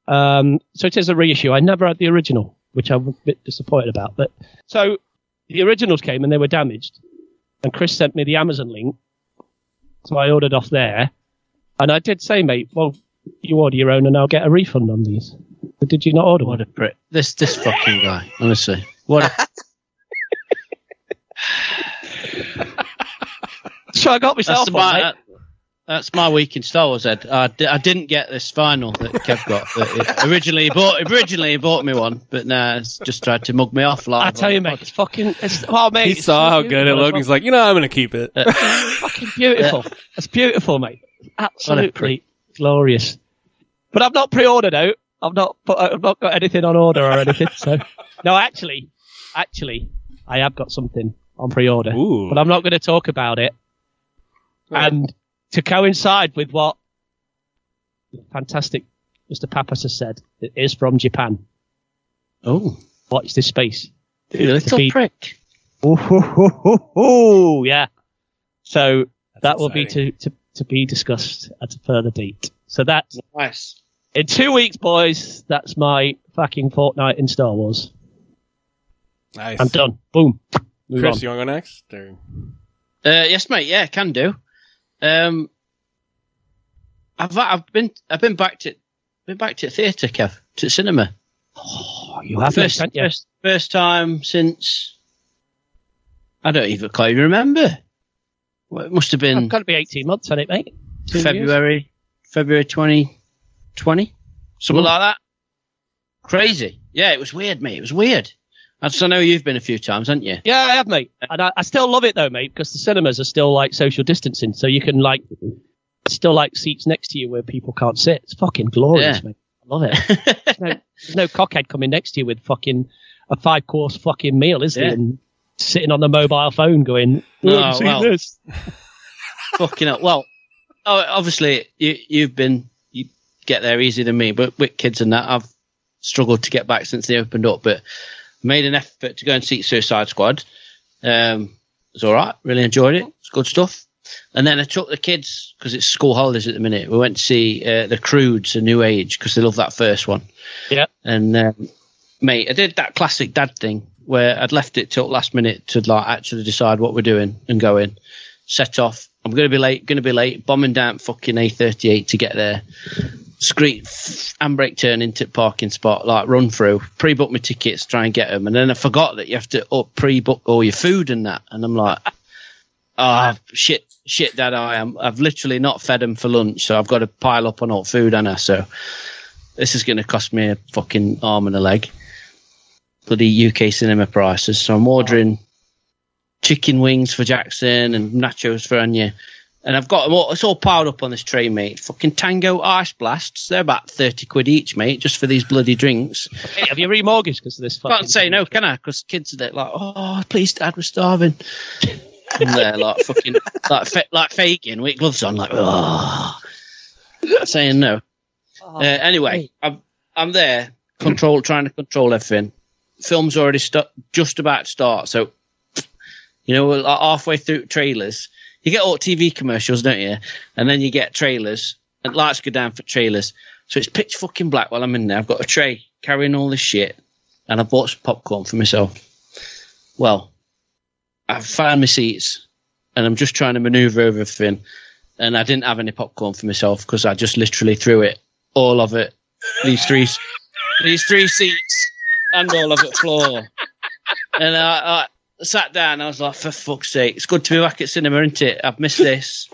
Um, so it is a reissue. I never had the original, which I'm a bit disappointed about. But so the originals came and they were damaged. And Chris sent me the Amazon link. So I ordered off there. And I did say, mate, well, you order your own and I'll get a refund on these. But did you not order one? What a prick. This this fucking guy, honestly. What a... So I got myself that's one, my, that, that's my week in Star Wars, Ed. I, I didn't get this vinyl that Kev got. That originally, he bought, originally he bought me one, but nah, it's just tried to mug me off. Like, I tell like, you, mate, it's fucking... It's, oh, mate, he it's saw how good it looked. He's like, you know, I'm going to keep it. It's fucking beautiful. Yeah. It's beautiful, mate. Absolutely. Glorious, but I've not pre-ordered out. I've not put. I've not got anything on order or anything. So, no, actually, actually, I have got something on pre-order, Ooh. But I'm not going to talk about it. Right. And to coincide with what the fantastic Mister Pappas has said, it is from Japan. Oh, watch this space, dude! Little be... prick. Oh, ho, ho, ho, ho. Yeah. So That's that will exciting. be to. to to be discussed at a further date. So that's... Nice. In two weeks, boys, that's my fucking fortnight in Star Wars. Nice. I'm done. Boom. Move Chris, on. You want to go next? Or... Uh, yes, mate. Yeah, can do. Um, I've I've been I've been back to been back to theatre, Kev, to cinema. Oh, you have first, first, yeah. first, first time since I don't even quite remember. Well, it must have been... I've got to be eighteen months on it, mate. Two February, years. February twenty twenty, something Ooh. like that. Crazy. Yeah, it was weird, mate. It was weird. I know you've been a few times, haven't you? Yeah, I have, mate. And I, I still love it, though, mate, because the cinemas are still, like, social distancing, so you can, like, still, like, seats next to you where people can't sit. It's fucking glorious, yeah. mate. I love it. There's no, there's no cockhead coming next to you with fucking a five-course fucking meal, is yeah. there? And sitting on the mobile phone going, oh, see well, this. Fucking up. Well, obviously, you, you've been, you get there easier than me, but with kids and that, I've struggled to get back since they opened up, but made an effort to go and see Suicide Squad. Um, it was all right. Really enjoyed it. It's good stuff. And then I took the kids, because it's school holidays at the minute, we went to see uh, The Croods, A New Age, because they love that first one. Yeah. And, um, mate, I did that classic dad thing where I'd left it till last minute to like actually decide what we're doing and go in. Set off. I'm going to be late, going to be late, bombing down fucking A thirty-eight to get there. Screech, handbrake turn into parking spot, like run through, pre-book my tickets, try and get them. And then I forgot that you have to up pre-book all your food and that. And I'm like, oh, shit, shit, Dad, I am. I've literally not fed them for lunch, so I've got to pile up on all food, and I so this is going to cost me a fucking arm and a leg. Bloody U K cinema prices. So I'm ordering chicken wings for Jackson and nachos for Anya. And I've got them all, it's all piled up on this tray, mate. Fucking Tango Ice Blasts. They're about thirty quid each, mate, just for these bloody drinks. Hey, have you remortgaged because of this fucking... I can't say no, can I? Because kids are like, oh, please, Dad, we're starving. And they're like fucking, like, fe- like faking with gloves on, like, oh. Saying no. Oh, uh, anyway, I'm, I'm there, control, trying to control everything. Film's already st- just about to start, so, you know, like halfway through trailers... You get all T V commercials, don't you? And then you get trailers, and lights go down for trailers. So it's pitch fucking black while I'm in there. I've got a tray carrying all this shit, and I bought some popcorn for myself. Well, I've found my seats, and I'm just trying to manoeuvre over everything. And I didn't have any popcorn for myself because I just literally threw it, all of it, these three, these three seats, and all of it floor. And I. I sat down, I was like, for fuck's sake, it's good to be back at cinema, isn't it? I've missed this.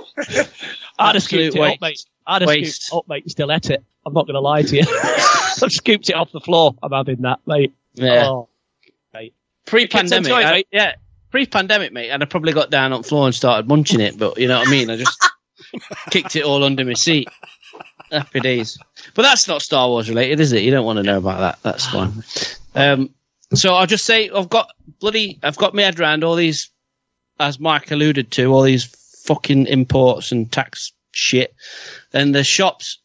I'd have scooped it up, mate. I'd have scooped it up, mate, still at it. I'm not going to lie to you. I've scooped it off the floor. I'm having that, mate. Yeah. Oh, mate. Pre-pandemic, enjoy, I, mate. Yeah. Pre-pandemic, mate, and I probably got down on the floor and started munching it, but you know what I mean? I just kicked it all under my seat. Happy days. But that's not Star Wars related, is it? You don't want to know about that. That's fine. Um, So I'll just say I've got bloody I've got my head round all these, as Mike alluded to, all these fucking imports and tax shit, and the shop's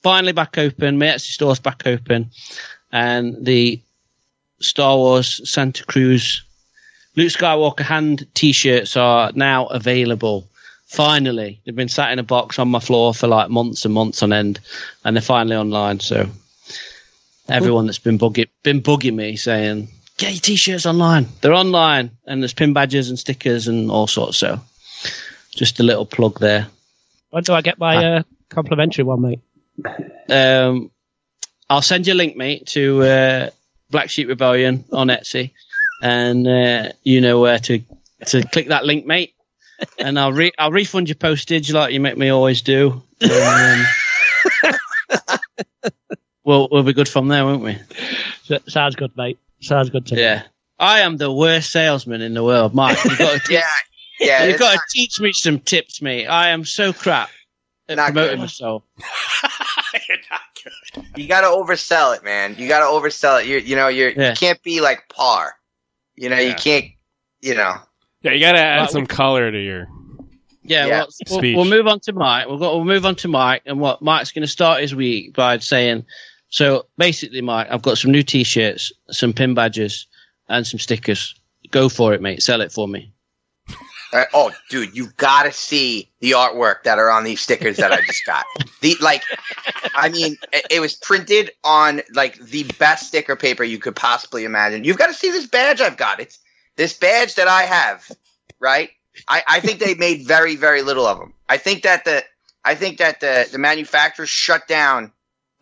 finally back open, my Etsy store's back open, and the Star Wars Santa Cruz Luke Skywalker hand T-shirts are now available. Finally, they've been sat in a box on my floor for like months and months on end, and they're finally online. So. Everyone that's been bugging been bugging me saying, get your T-shirts online. They're online, and there's pin badges and stickers and all sorts. So just a little plug there. When do I get my I, uh, complimentary one, mate? Um, I'll send you a link, mate, to uh, Black Sheep Rebellion on Etsy. And uh, you know where to to click that link, mate. And I'll, re- I'll refund your postage like you make me always do. Um, We'll, we'll be good from there, won't we? Sounds good, mate. Sounds good to me. Yeah. I am the worst salesman in the world, Mike. You've got to, te- yeah, yeah, you've got to teach me some tips, mate. I am so crap at not promoting good. myself. You're not good. You got to oversell it, man. You got to oversell it. You're, you know, you're, yeah. you can't be like Par. You know, yeah. you can't, you know. Yeah, you got to add like, some we- color to your... Yeah, yeah. Well, we'll, we'll move on to Mike. We'll, go, we'll move on to Mike, and what Mike's going to start his week by saying, so basically, Mike, I've got some new T-shirts, some pin badges, and some stickers. Go for it, mate. Sell it for me. Right. Oh, dude, you've got to see the artwork that are on these stickers that I just got. The like, I mean, it, it was printed on like the best sticker paper you could possibly imagine. You've got to see this badge I've got. It's this badge that I have, right? I, I think they made very, very little of them. I think that the I think that the, the manufacturers shut down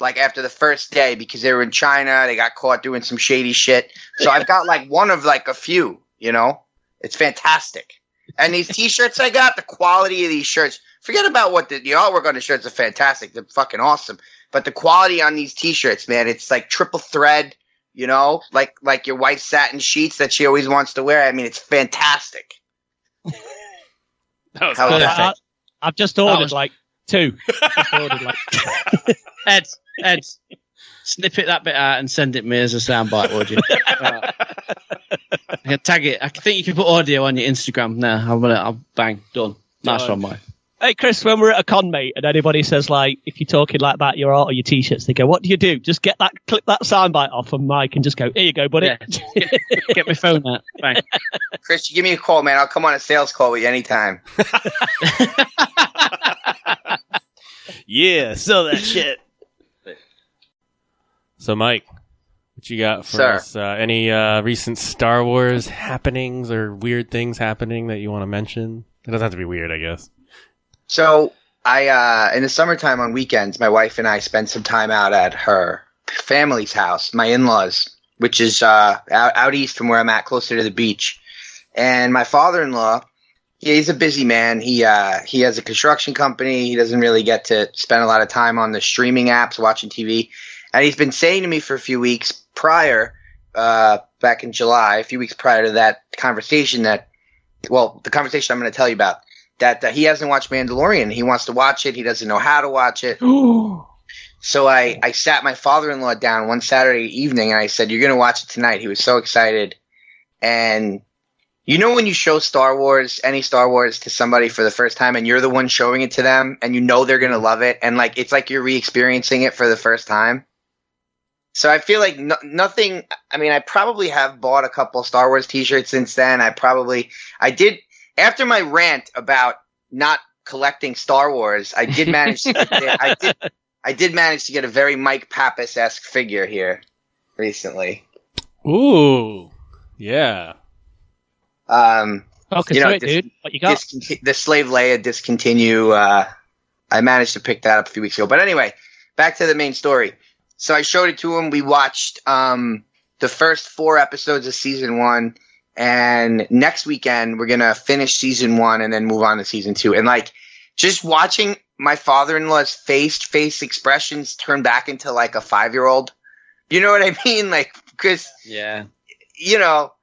like after the first day because they were in China. They got caught doing some shady shit. So I've got like one of like a few, you know. It's fantastic. And these T-shirts I got, the quality of these shirts, forget about what the, the artwork on the shirts are fantastic. They're fucking awesome. But the quality on these T-shirts, man, it's like triple thread, you know, like like your wife's satin sheets that she always wants to wear. I mean, it's fantastic. That was How good. I, I've just ordered was... like two. Just ordered like Ed, Ed, snippet that bit out and send it me as a soundbite, would you? Right. I can tag it. I think you can put audio on your Instagram now. I'm gonna, I'll bang, done. Nice one, mate. Hey, Chris, when we're at a con, mate, and anybody says, like, if you're talking like that, your art or your T-shirts, they go, what do you do? Just get that, clip that soundbite off and Mike and just go, here you go, buddy. Yeah. Get my phone out. Bang. Chris, you give me a call, man. I'll come on a sales call with you anytime. Yeah, sell that shit. So, Mike, what you got for Sir. us? Uh, any uh, recent Star Wars happenings or weird things happening that you want to mention? It doesn't have to be weird, I guess. So I, uh, in the summertime on weekends, my wife and I spend some time out at her family's house, my in-laws, which is uh, out, out east from where I'm at, closer to the beach. And my father-in-law, he's a busy man. He uh, he has a construction company. He doesn't really get to spend a lot of time on the streaming apps, watching T V. And he's been saying to me for a few weeks prior, uh, back in July, a few weeks prior to that conversation that, well, the conversation I'm going to tell you about. That uh, he hasn't watched Mandalorian. He wants to watch it. He doesn't know how to watch it. So I, I sat my father-in-law down one Saturday evening, and I said, you're going to watch it tonight. He was so excited. And you know when you show Star Wars, any Star Wars, to somebody for the first time, and you're the one showing it to them, and you know they're going to love it, and like it's like you're re-experiencing it for the first time? So I feel like no, nothing – I mean, I probably have bought a couple Star Wars T-shirts since then. I probably – I did – after my rant about not collecting Star Wars, I did manage to get, I did, I did manage to get a very Mike Pappas-esque figure here recently. Ooh, yeah. Um, Focus you know, it, dis- dude. What you got? Dis- the Slave Leia discontinue. Uh, I managed to pick that up a few weeks ago. But anyway, back to the main story. So I showed it to him. We watched um, the first four episodes of season one. And next weekend, we're going to finish season one and then move on to season two. And, like, just watching my father-in-law's face, face expressions turn back into, like, a five-year-old. You know what I mean? Like, because, yeah. you know,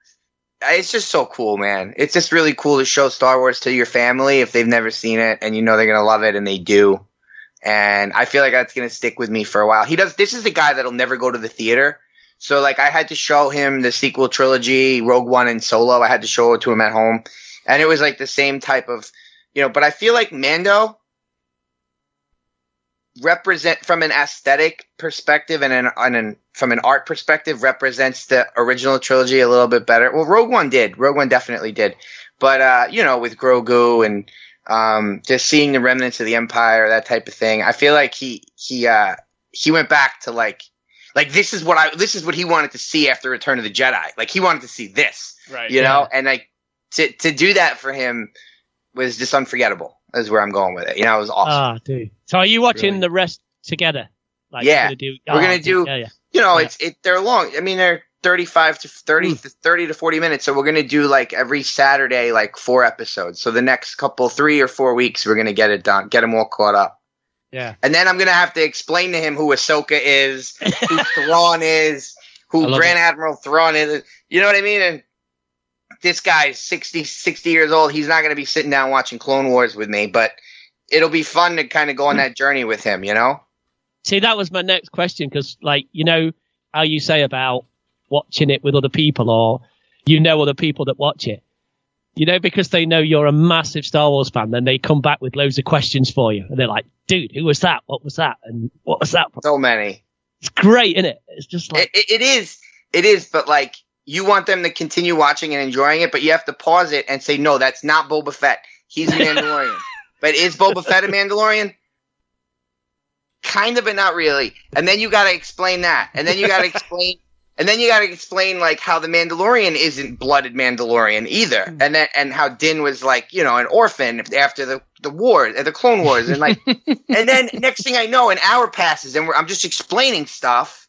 it's just so cool, man. It's just really cool to show Star Wars to your family if they've never seen it and you know they're going to love it, and they do. And I feel like that's going to stick with me for a while. He does. This is the guy that will never go to the theater. So, like, I had to show him the sequel trilogy, Rogue One and Solo. I had to show it to him at home. And it was, like, the same type of, you know, but I feel like Mando represent from an aesthetic perspective and an, and an from an art perspective represents the original trilogy a little bit better. Well, Rogue One did. Rogue One definitely did. But, uh, you know, with Grogu and um, just seeing the remnants of the Empire, that type of thing, I feel like he he uh, he went back to, like, Like this is what I this is what he wanted to see after Return of the Jedi. Like he wanted to see this, right, you yeah. know. And like to to do that for him was just unforgettable. Is where I'm going with it. You know, it was awesome. Ah, dude. So are you watching really. the rest together? Like, yeah, gonna do, oh, we're gonna do. Yeah, yeah. You know, yeah. it's it. They're long. I mean, they're thirty-five to thirty, mm. thirty to forty minutes. So we're gonna do like every Saturday, like four episodes. So the next couple, three or four weeks, we're gonna get it done. Get them all caught up. Yeah, and then I'm going to have to explain to him who Ahsoka is, who Thrawn is, who Grand it. Admiral Thrawn is. You know what I mean? And this guy's sixty, sixty years old. He's not going to be sitting down watching Clone Wars with me, but it'll be fun to kind of go on that journey with him, you know? See, that was my next question because, like, you know how you say about watching it with other people or you know other people that watch it. You know, because they know you're a massive Star Wars fan, then they come back with loads of questions for you. And they're like, dude, who was that? What was that? And what was that? So many. It's great, isn't it? It's just like. It, it, it is. It is. But like, you want them to continue watching and enjoying it, but you have to pause it and say, no, that's not Boba Fett. He's a Mandalorian. But is Boba Fett a Mandalorian? Kind of, but not really. And then you got to explain that. And then you got to explain. And then you got to explain like how the Mandalorian isn't blooded Mandalorian either, mm. and that, and how Din was like you know an orphan after the the war, the Clone Wars, and like, and then next thing I know, an hour passes, and we're, I'm just explaining stuff.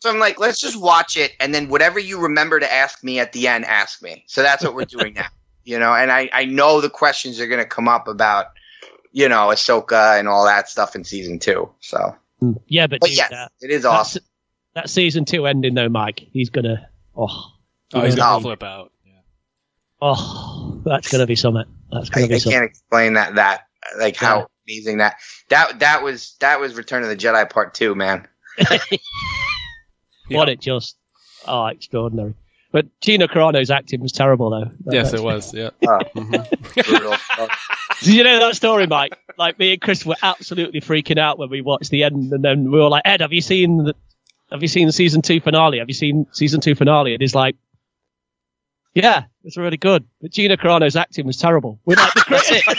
So I'm like, let's just watch it, and then whatever you remember to ask me at the end, ask me. So that's what we're doing now. you know, and I, I know the questions are going to come up about, you know, Ahsoka and all that stuff in season two. So, yeah, but, but dude, yes, that, it is awesome. That season two ending though, Mike, he's going to, oh, oh, he's going to flip out. Yeah. Oh, that's going to be something. That's going to be something. I can't explain that, that, like yeah. how amazing that, that, that was, that was Return of the Jedi part two, man. What it just, oh, extraordinary. But Gina Carano's acting was terrible, though. That, yes, it was. Yeah. Oh, mm-hmm. Did you know that story, Mike? Like me and Chris were absolutely freaking out when we watched the end, and then we were like, "Ed, have you seen the, have you seen the season two finale? Have you seen season two finale?" And he's like, "Yeah, it's really good." But Gina Carano's acting was terrible. We're like the greatest.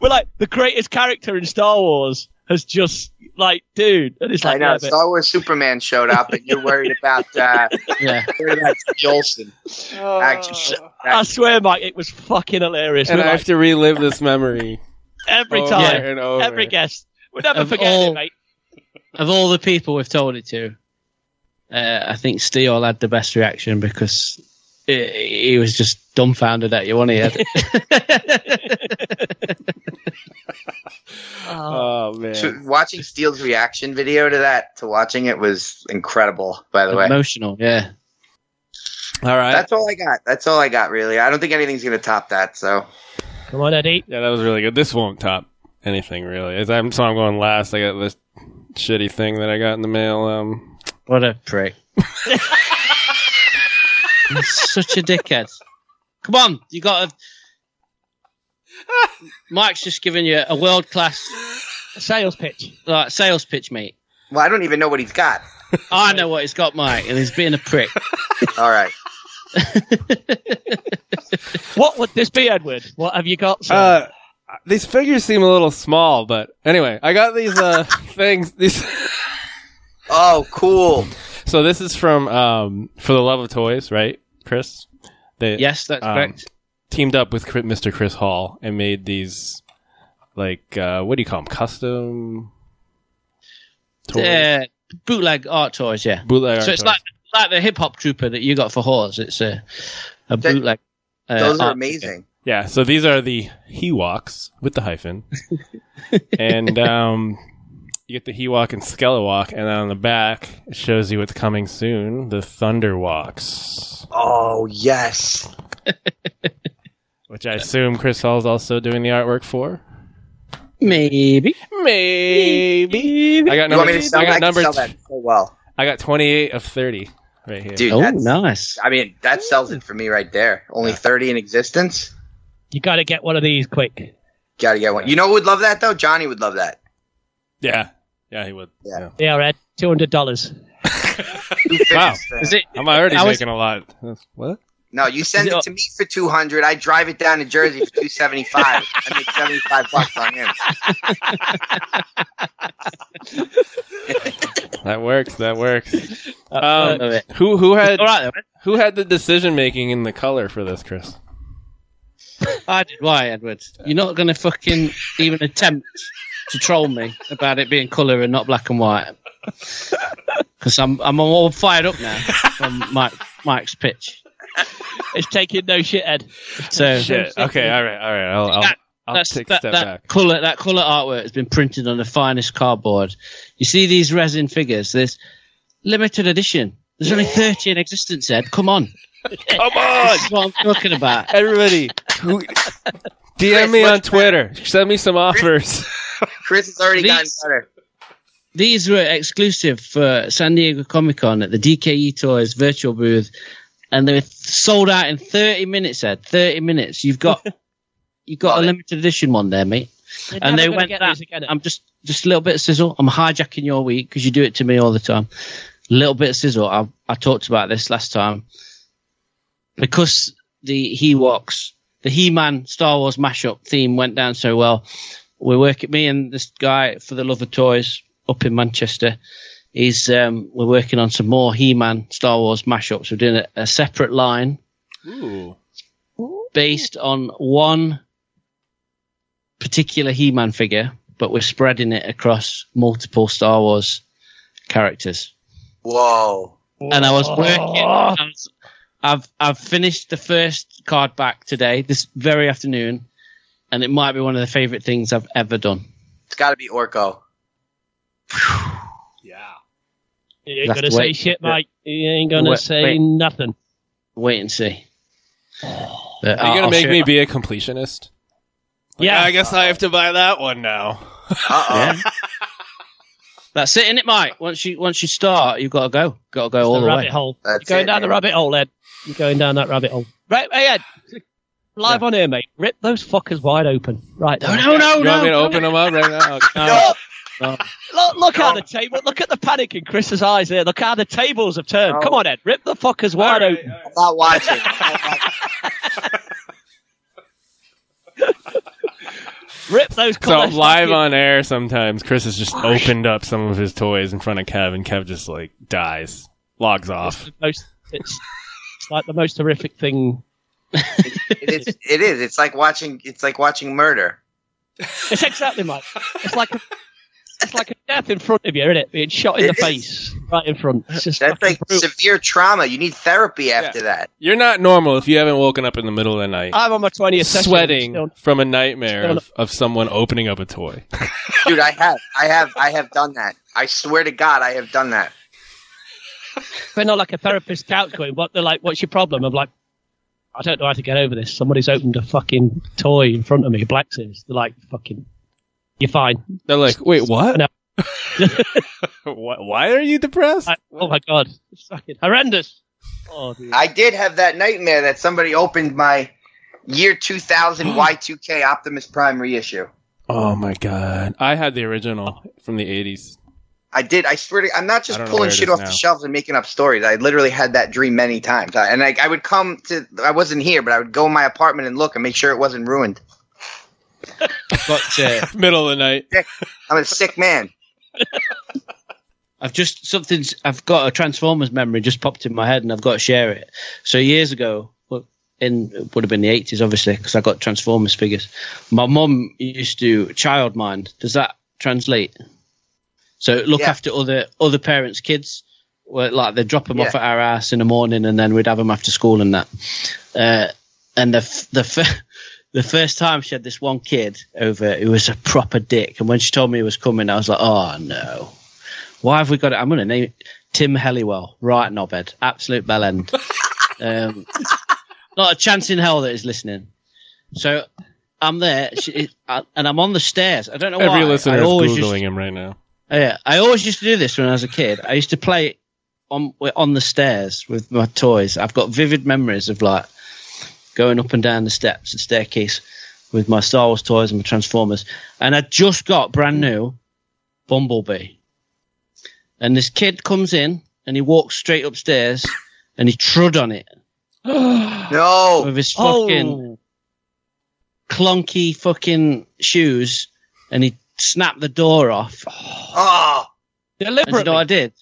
We're like the greatest character in Star Wars. Has just, like, dude. And it's like, I know, Star bit. Wars Superman showed up, and you're worried about, uh, yeah. worried about Steve Olsen. Oh. Actually, I swear, Mike, it was fucking hilarious. And we're I like, have to relive this memory. Every over time. And over. Every guest. We'll never of forget all, it, mate. Of all the people we've told it to, uh, I think Steve had the best reaction because he was just dumbfounded at you, wasn't he? Oh. Oh man! So watching Steele's reaction video to that, to watching it was incredible. By the Emotional, way, emotional. Yeah. All right. That's all I got. That's all I got. Really, I don't think anything's gonna top that. So, come on, Eddie. Yeah, that was really good. This won't top anything really. As I'm, so I'm going last. I got this shitty thing that I got in the mail. Um, what a prick! Such a dickhead. Come on, you got to. Mike's just given you a world class sales pitch, like sales pitch, mate. Well, I don't even know what he's got. I know what he's got, Mike, and he's being a prick. All right. What would this be, Edward? What have you got? Sir? Uh, these figures seem a little small, but anyway, I got these uh, things. These. Oh, cool. So this is from um, For the Love of Toys, right, Chris? They, yes, that's um, correct. Teamed up with Mister Chris Hall and made these, like, uh, what do you call them? Custom toys? Uh, bootleg art toys, yeah. Bootleg so art it's toys. like like the hip hop trooper that you got for Hawes. It's a, a that, bootleg. Uh, those are amazing. Trooper. Yeah. So these are the He-Walks with the hyphen, and um, you get the He-Walk and Skele-Walk, and then on the back it shows you what's coming soon: the Thunder Walks. Oh yes. Which I assume Chris Hall's also doing the artwork for. Maybe, maybe. maybe. I got number. Sell, I got I number. Sell that so well. I got twenty-eight of thirty right here. Dude, oh, nice. I mean, that sells it for me right there. Only thirty in existence. You got to get one of these quick. Got to get one. You know who would love that though? Johnny would love that. Yeah, yeah, he would. Yeah, yeah, Ed, two hundred dollars. Wow, is it? I'm already was, making a lot. What? No, you send it to me for two hundred. I drive it down to Jersey for two seventy five. I make seventy five bucks on him. That works. That works. Um, who who had who had the decision making in the color for this, Chris? I did. Why, Edward? You're not going to fucking even attempt to troll me about it being color and not black and white. Because I'm I'm all fired up now from Mike Mike's pitch. It's taking no shit, Ed. So, shit. Okay, all right, all right. I'll, I'll, that, I'll take a step that, back. Colour, that colour artwork has been printed on the finest cardboard. You see these resin figures? There's limited edition. There's only thirty in existence, Ed. Come on. Come on. This is what I'm talking about. Everybody, D M me on Twitter. Send me some offers. Chris has already gotten better. These were exclusive for San Diego Comic-Con at the D K E Toys virtual booth. And they were sold out in thirty minutes, Ed. Thirty minutes. You've got, you've got a limited edition one there, mate. They're and they went. That, I'm just, just a little bit of sizzle. I'm hijacking your week because you do it to me all the time. A little bit of sizzle. I, I talked about this last time because the He Walks, the He-Man Star Wars mashup theme went down so well. We're working. Me and this guy For the Love of Toys up in Manchester. He's, um, we're working on some more He-Man Star Wars mashups. We're doing a, a separate line. Ooh. Based on one particular He-Man figure, but we're spreading it across multiple Star Wars characters. Whoa. And I was working, I was, I've I've finished the first card back today, this very afternoon, and it might be one of the favorite things I've ever done. It's got to be Orko. Yeah. You ain't going to say shit, mate. You ain't going to say wait. nothing. Wait and see. But Are you going to make me it. be a completionist? Like, yeah. I guess uh, I have to buy that one now. Uh-oh. Yeah. That's it, isn't it, Mike? Once you once you start, you've got to go. Got to go it's all the, the rabbit way. Hole. That's You're going it, down man. the rabbit hole, Ed. You're going down that rabbit hole. Right, hey, Ed. Live yeah. on air, mate. Rip those fuckers wide open. Right. No, no, no. You no, want no, me to no, open no. them up right now? Okay. No. No. Look, look no. at the table. Look at the panic in Chris's eyes there. Look how the tables have turned. No. Come on, Ed. Rip the fuckers wide right, open. Right. I'm not watching. Rip those colours. So live on air sometimes, Chris has just opened up some of his toys in front of Kev, and Kev just, like, dies. Logs off. It's, most, it's, it's like the most horrific thing. it, it, is, it is. It's like watching It's like watching murder. It's exactly, Mike. It's like a, it's like a death in front of you, isn't it? Being shot in it the is. face. Right in front. It's just That's like brutal. severe trauma. You need therapy after yeah. that. You're not normal if you haven't woken up in the middle of the night. I'm on my twentieth session. Sweating still, from a nightmare of, of someone opening up a toy. Dude, I have. I have. I have done that. I swear to God, I have done that. They're not like a therapist's couch going, what, they're like, what's your problem? I'm like, I don't know how to get over this. Somebody's opened a fucking toy in front of me, Black Series. They're like, fucking, you're fine. They're like, wait, what? No. Why are you depressed? I, oh my God. It's fucking horrendous. Oh, dude. I did have that nightmare that somebody opened my year two thousand Y two K Optimus Prime reissue. Oh my God. I had the original from the eighties. I did. I swear to God, I'm not just pulling shit off now. the shelves and making up stories. I literally had that dream many times. I, and I, I would come to – I wasn't here, but I would go in my apartment and look and make sure it wasn't ruined. But, uh, middle of the night. I'm a sick man. I've just – something – I've got a Transformers memory just popped in my head and I've got to share it. So years ago, in it would have been the eighties obviously because I got Transformers figures. My mum used to childmind. Does that translate? So look yeah. after other other parents' kids. Well, like they'd drop them yeah. off at our house in the morning, and then we'd have them after school and that. Uh, and the f- the f- the first time she had this one kid over, who was a proper dick. And when she told me he was coming, I was like, oh no, why have we got it? I'm gonna name it Tim Helliwell, right? Knobhead, absolute bell end. um, not a chance in hell that he's listening. So I'm there, she, I, and I'm on the stairs. I don't know Every why. Every listener is googling just, him right now. Yeah, I always used to do this when I was a kid. I used to play on on the stairs with my toys. I've got vivid memories of like going up and down the steps and staircase with my Star Wars toys and my Transformers. And I just got brand new Bumblebee. And this kid comes in and he walks straight upstairs and he trod on it. No! With his fucking oh. clunky fucking shoes and he snapped the door off. Oh, deliberately. You know what I did?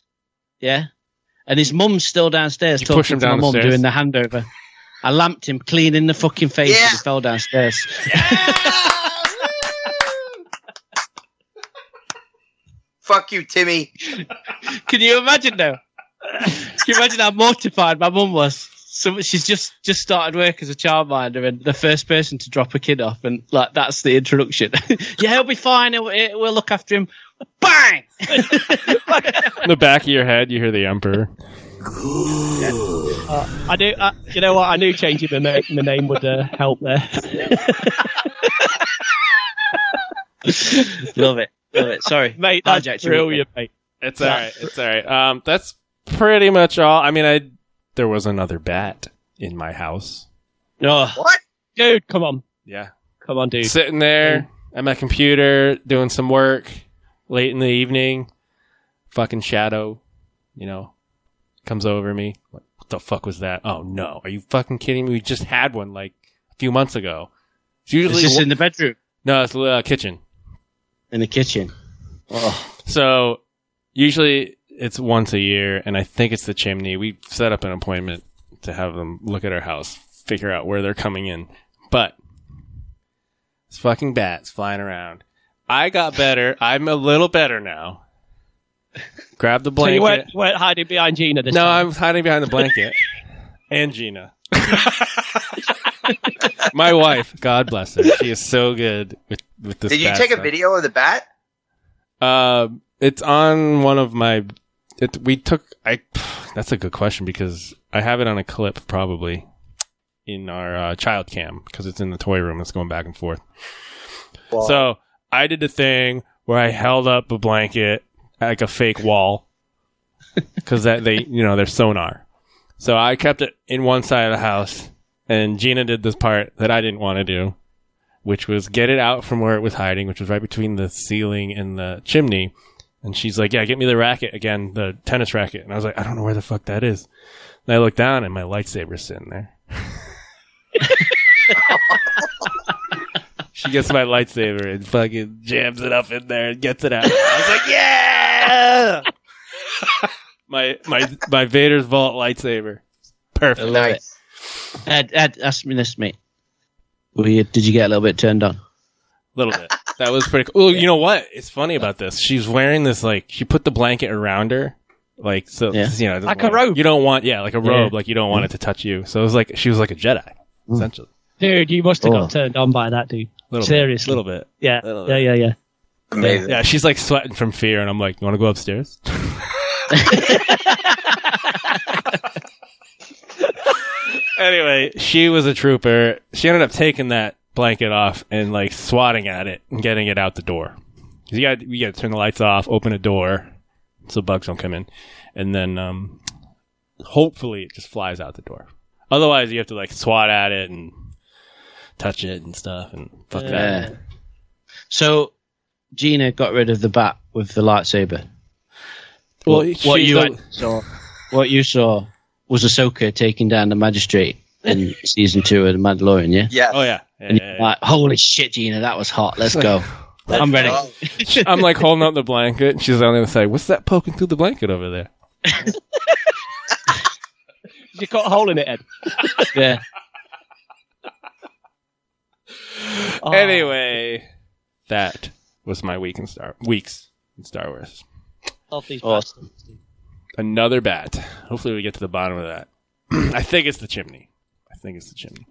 Yeah. And his mum's still downstairs you talking to my mum doing the handover. I lamped him clean in the fucking face yeah. and he fell downstairs. Yeah. Fuck you, Timmy. Can you imagine though? Can you imagine how mortified my mum was? So she's just, just started work as a childminder and the first person to drop a kid off and like that's the introduction. Yeah, he'll be fine. He'll, he'll, we'll look after him. Bang! In the back of your head, you hear the Emperor. Yeah. Uh, I do. Uh, you know what? I knew changing the, na- the name would uh, help there. Love it. Love it. Sorry, mate. That's brilliant, mate. It's all right. It's all right. Um, that's pretty much all. I mean, I. There was another bat in my house. Oh, what? Dude, come on. Yeah. Come on, dude. Sitting there dude. at my computer, doing some work, late in the evening, fucking shadow, you know, comes over me. What the fuck was that? Oh, no. Are you fucking kidding me? We just had one, like, a few months ago. It's usually Is this in the bedroom? No, it's the uh, kitchen. In the kitchen. Oh. So, usually... It's once a year, and I think it's the chimney. We set up an appointment to have them look at our house, figure out where they're coming in. But it's fucking bats flying around. I got better. I'm a little better now. Grab the blanket. So you weren't, weren't hiding behind Gina this no, time? No, I'm hiding behind the blanket. And Gina. My wife, God bless her. She is so good with, with this. Did you bat take stuff. A video of the bat? Uh, it's on one of my... It, we took... I. That's a good question because I have it on a clip probably in our uh, child cam because it's in the toy room. It's going back and forth. Wow. So I did a thing where I held up a blanket like a fake wall because that they, you know, they're sonar. So I kept it in one side of the house, and Gina did this part that I didn't want to do, which was get it out from where it was hiding, which was right between the ceiling and the chimney. And she's like, yeah, get me the racket again, the tennis racket. And I was like, I don't know where the fuck that is. And I look down, and my lightsaber's sitting there. She gets my lightsaber and fucking jams it up in there and gets it out. I was like, yeah! My my my Vader's Vault lightsaber. Perfect. Nice. Ed, Ed, ask me this, mate. Were you, did you get a little bit turned on? A little bit. That was pretty cool. Oh, yeah. You know what? It's funny about this. She's wearing this, like, she put the blanket around her. Like, so, yeah. you know. Like a robe. It. You don't want, yeah, like a robe. Yeah. Like, you don't want it to touch you. So it was like, she was like a Jedi, mm. essentially. Dude, you must have oh. got turned on by that, dude. Little Seriously. A little bit. Yeah. Little bit. Yeah, yeah, yeah. Amazing. Yeah, she's like sweating from fear, and I'm like, you want to go upstairs? Anyway, she was a trooper. She ended up taking that blanket off and like swatting at it and getting it out the door. Cause you got you got to turn the lights off, open a door so bugs don't come in, and then um, hopefully it just flies out the door. Otherwise, you have to like swat at it and touch it and stuff and fuck yeah. that. So Gina got rid of the bat with the lightsaber. Well, what, she, what you the... saw, what you saw was Ahsoka taking down the magistrate in season two of The Mandalorian, yeah? Yeah. Oh, yeah. yeah and you're yeah, like, holy shit, Gina, that was hot. Let's like, go. Let's I'm ready. Go. I'm like holding up the blanket, and she's on the other side. What's that poking through the blanket over there? You got a hole in it, Ed. Yeah. Oh. Anyway, that was my week in Star weeks in Star Wars. Awesome. Another bat. Hopefully we get to the bottom of that. I think it's the chimney. I think it's the chimney.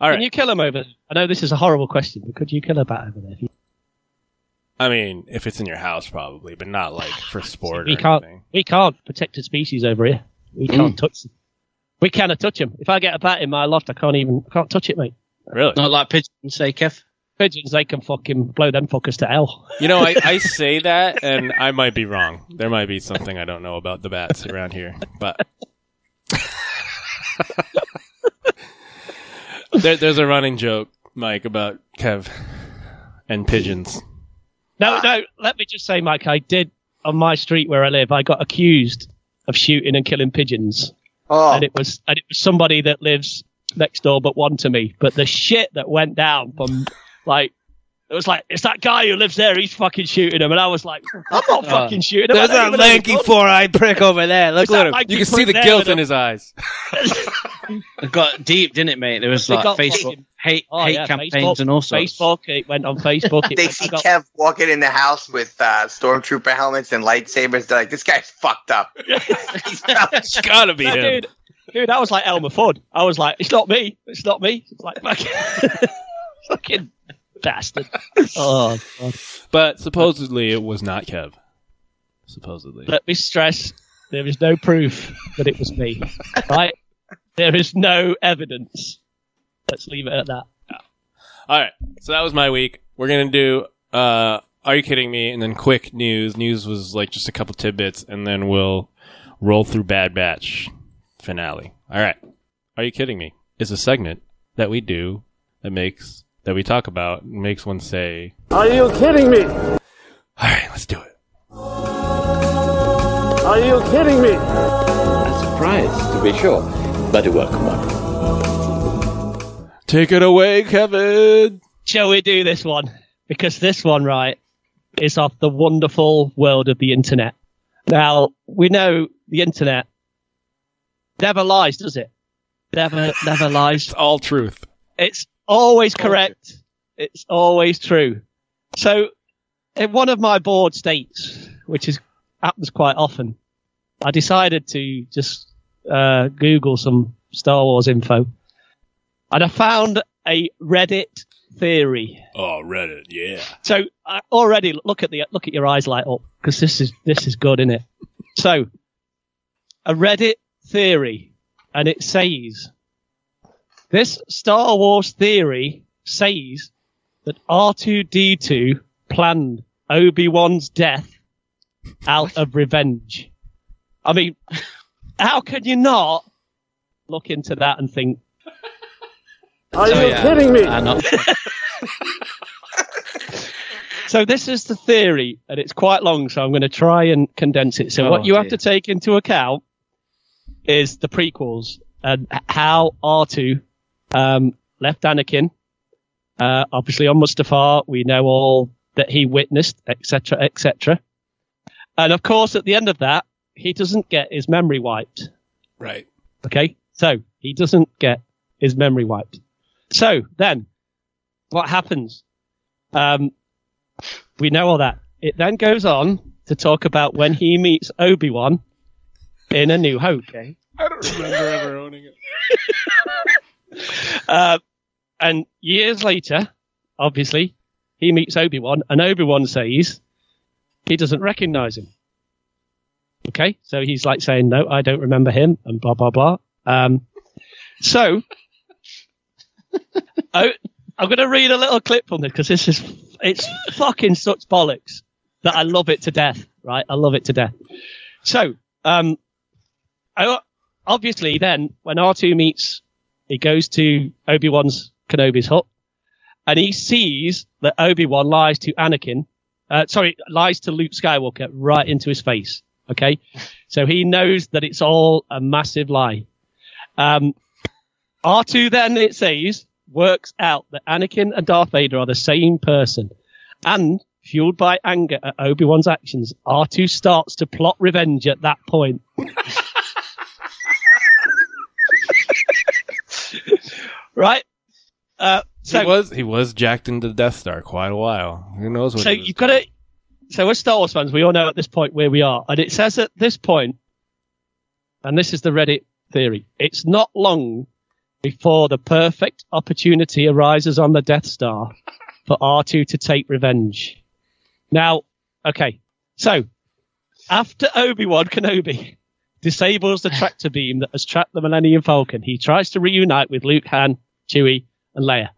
All right. Can you kill him over? I know this is a horrible question, but could you kill a bat over there? I mean, if it's in your house, probably, but not like for sport. we or can't. Anything. We can't protect a species over here. We can't touch them. We cannot touch them. If I get a bat in my loft, I can't even. I can't touch it, mate. Really? Not like pigeons, say, Kev. Pigeons, they can fucking blow them fuckers to hell. You know, I, I say that, and I might be wrong. There might be something I don't know about the bats around here, but there, there's a running joke, Mike, about Kev and pigeons. No, no, let me just say, Mike, I did, on my street where I live, I got accused of shooting and killing pigeons. Oh. And it was, and it was somebody that lives next door but one to me. But the shit that went down from... Like, it was like, it's that guy who lives there, he's fucking shooting him. And I was like, I'm not oh, fucking shooting him. There's that lanky four-eyed prick over there. Look at him. You can see the guilt in his eyes. It got deep, didn't it, mate? There was like Facebook hate, oh, hate yeah, campaigns Facebook, and all sorts. Facebook, it went on Facebook. It they went, see got... Kev walking in the house with uh, stormtrooper helmets and lightsabers. They're like, this guy's fucked up. It's gotta be no, him. Dude, dude, I was like Elmer Fudd. I was like, it's not me. It's not me. It's like, fucking... fucking... bastard. Oh, God. But supposedly it was not Kev. Supposedly. Let me stress, there is no proof that it was me. Right? There is no evidence. Let's leave it at that. Yeah. All right. So that was my week. We're going to do uh, Are You Kidding Me? And then quick news. News was like just a couple tidbits. And then we'll roll through Bad Batch finale. All right. Are You Kidding Me? Is a segment that we do that makes... that we talk about makes one say, are you kidding me? All right, let's do it. Are you kidding me? A surprise, to be sure, but a welcome one. Take it away, Kevin. Shall we do this one? Because this one, right, is off the wonderful world of the internet. Now, we know the internet never lies, does it? Never, never lies. It's all truth. It's always correct. It's always true. So, in one of my bored states, which is happens quite often, I decided to just uh, Google some Star Wars info, and I found a Reddit theory. Oh, Reddit, yeah. So uh, already look at the look at your eyes light up, because this is this is good, isn't it? So a Reddit theory, and it says this Star Wars theory says that R two D two planned Obi-Wan's death out of revenge. I mean, how can you not look into that and think? Are so, you yeah, kidding me? I'm so this is the theory, and it's quite long, so I'm going to try and condense it. So oh, what you dear. have to take into account is the prequels and how R two um, left Anakin. Uh, obviously on Mustafar, we know all that he witnessed, et cetera, et cetera. And of course, at the end of that, he doesn't get his memory wiped. Right. Okay? So, he doesn't get his memory wiped. So, then, what happens? Um, we know all that. It then goes on to talk about when he meets Obi-Wan in A New Hope. Okay. I don't remember ever owning it. uh, and years later, obviously, he meets Obi-Wan, and Obi-Wan says he doesn't recognize him. Okay, so he's like saying, no, I don't remember him, and blah, blah, blah. Um, so, I, I'm going to read a little clip from this, because this is, it's fucking such bollocks that I love it to death, right? I love it to death. So, um, I, obviously then, when R two meets, he goes to Obi-Wan's, Kenobi's hut, and he sees that Obi-Wan lies to Anakin, uh, sorry, lies to Luke Skywalker right into his face. Okay, so he knows that it's all a massive lie. Um, R two then, it says, works out that Anakin and Darth Vader are the same person. And, fueled by anger at Obi-Wan's actions, R two starts to plot revenge at that point. Right? Uh, so he was, he was jacked into the Death Star quite a while. Who knows what? So you've got to... So as Star Wars fans, we all know at this point where we are. And it says at this point, and this is the Reddit theory, it's not long before the perfect opportunity arises on the Death Star for R two to take revenge. Now, okay, so after Obi-Wan Kenobi disables the tractor beam that has trapped the Millennium Falcon, he tries to reunite with Luke, Han, Chewie, and Leia.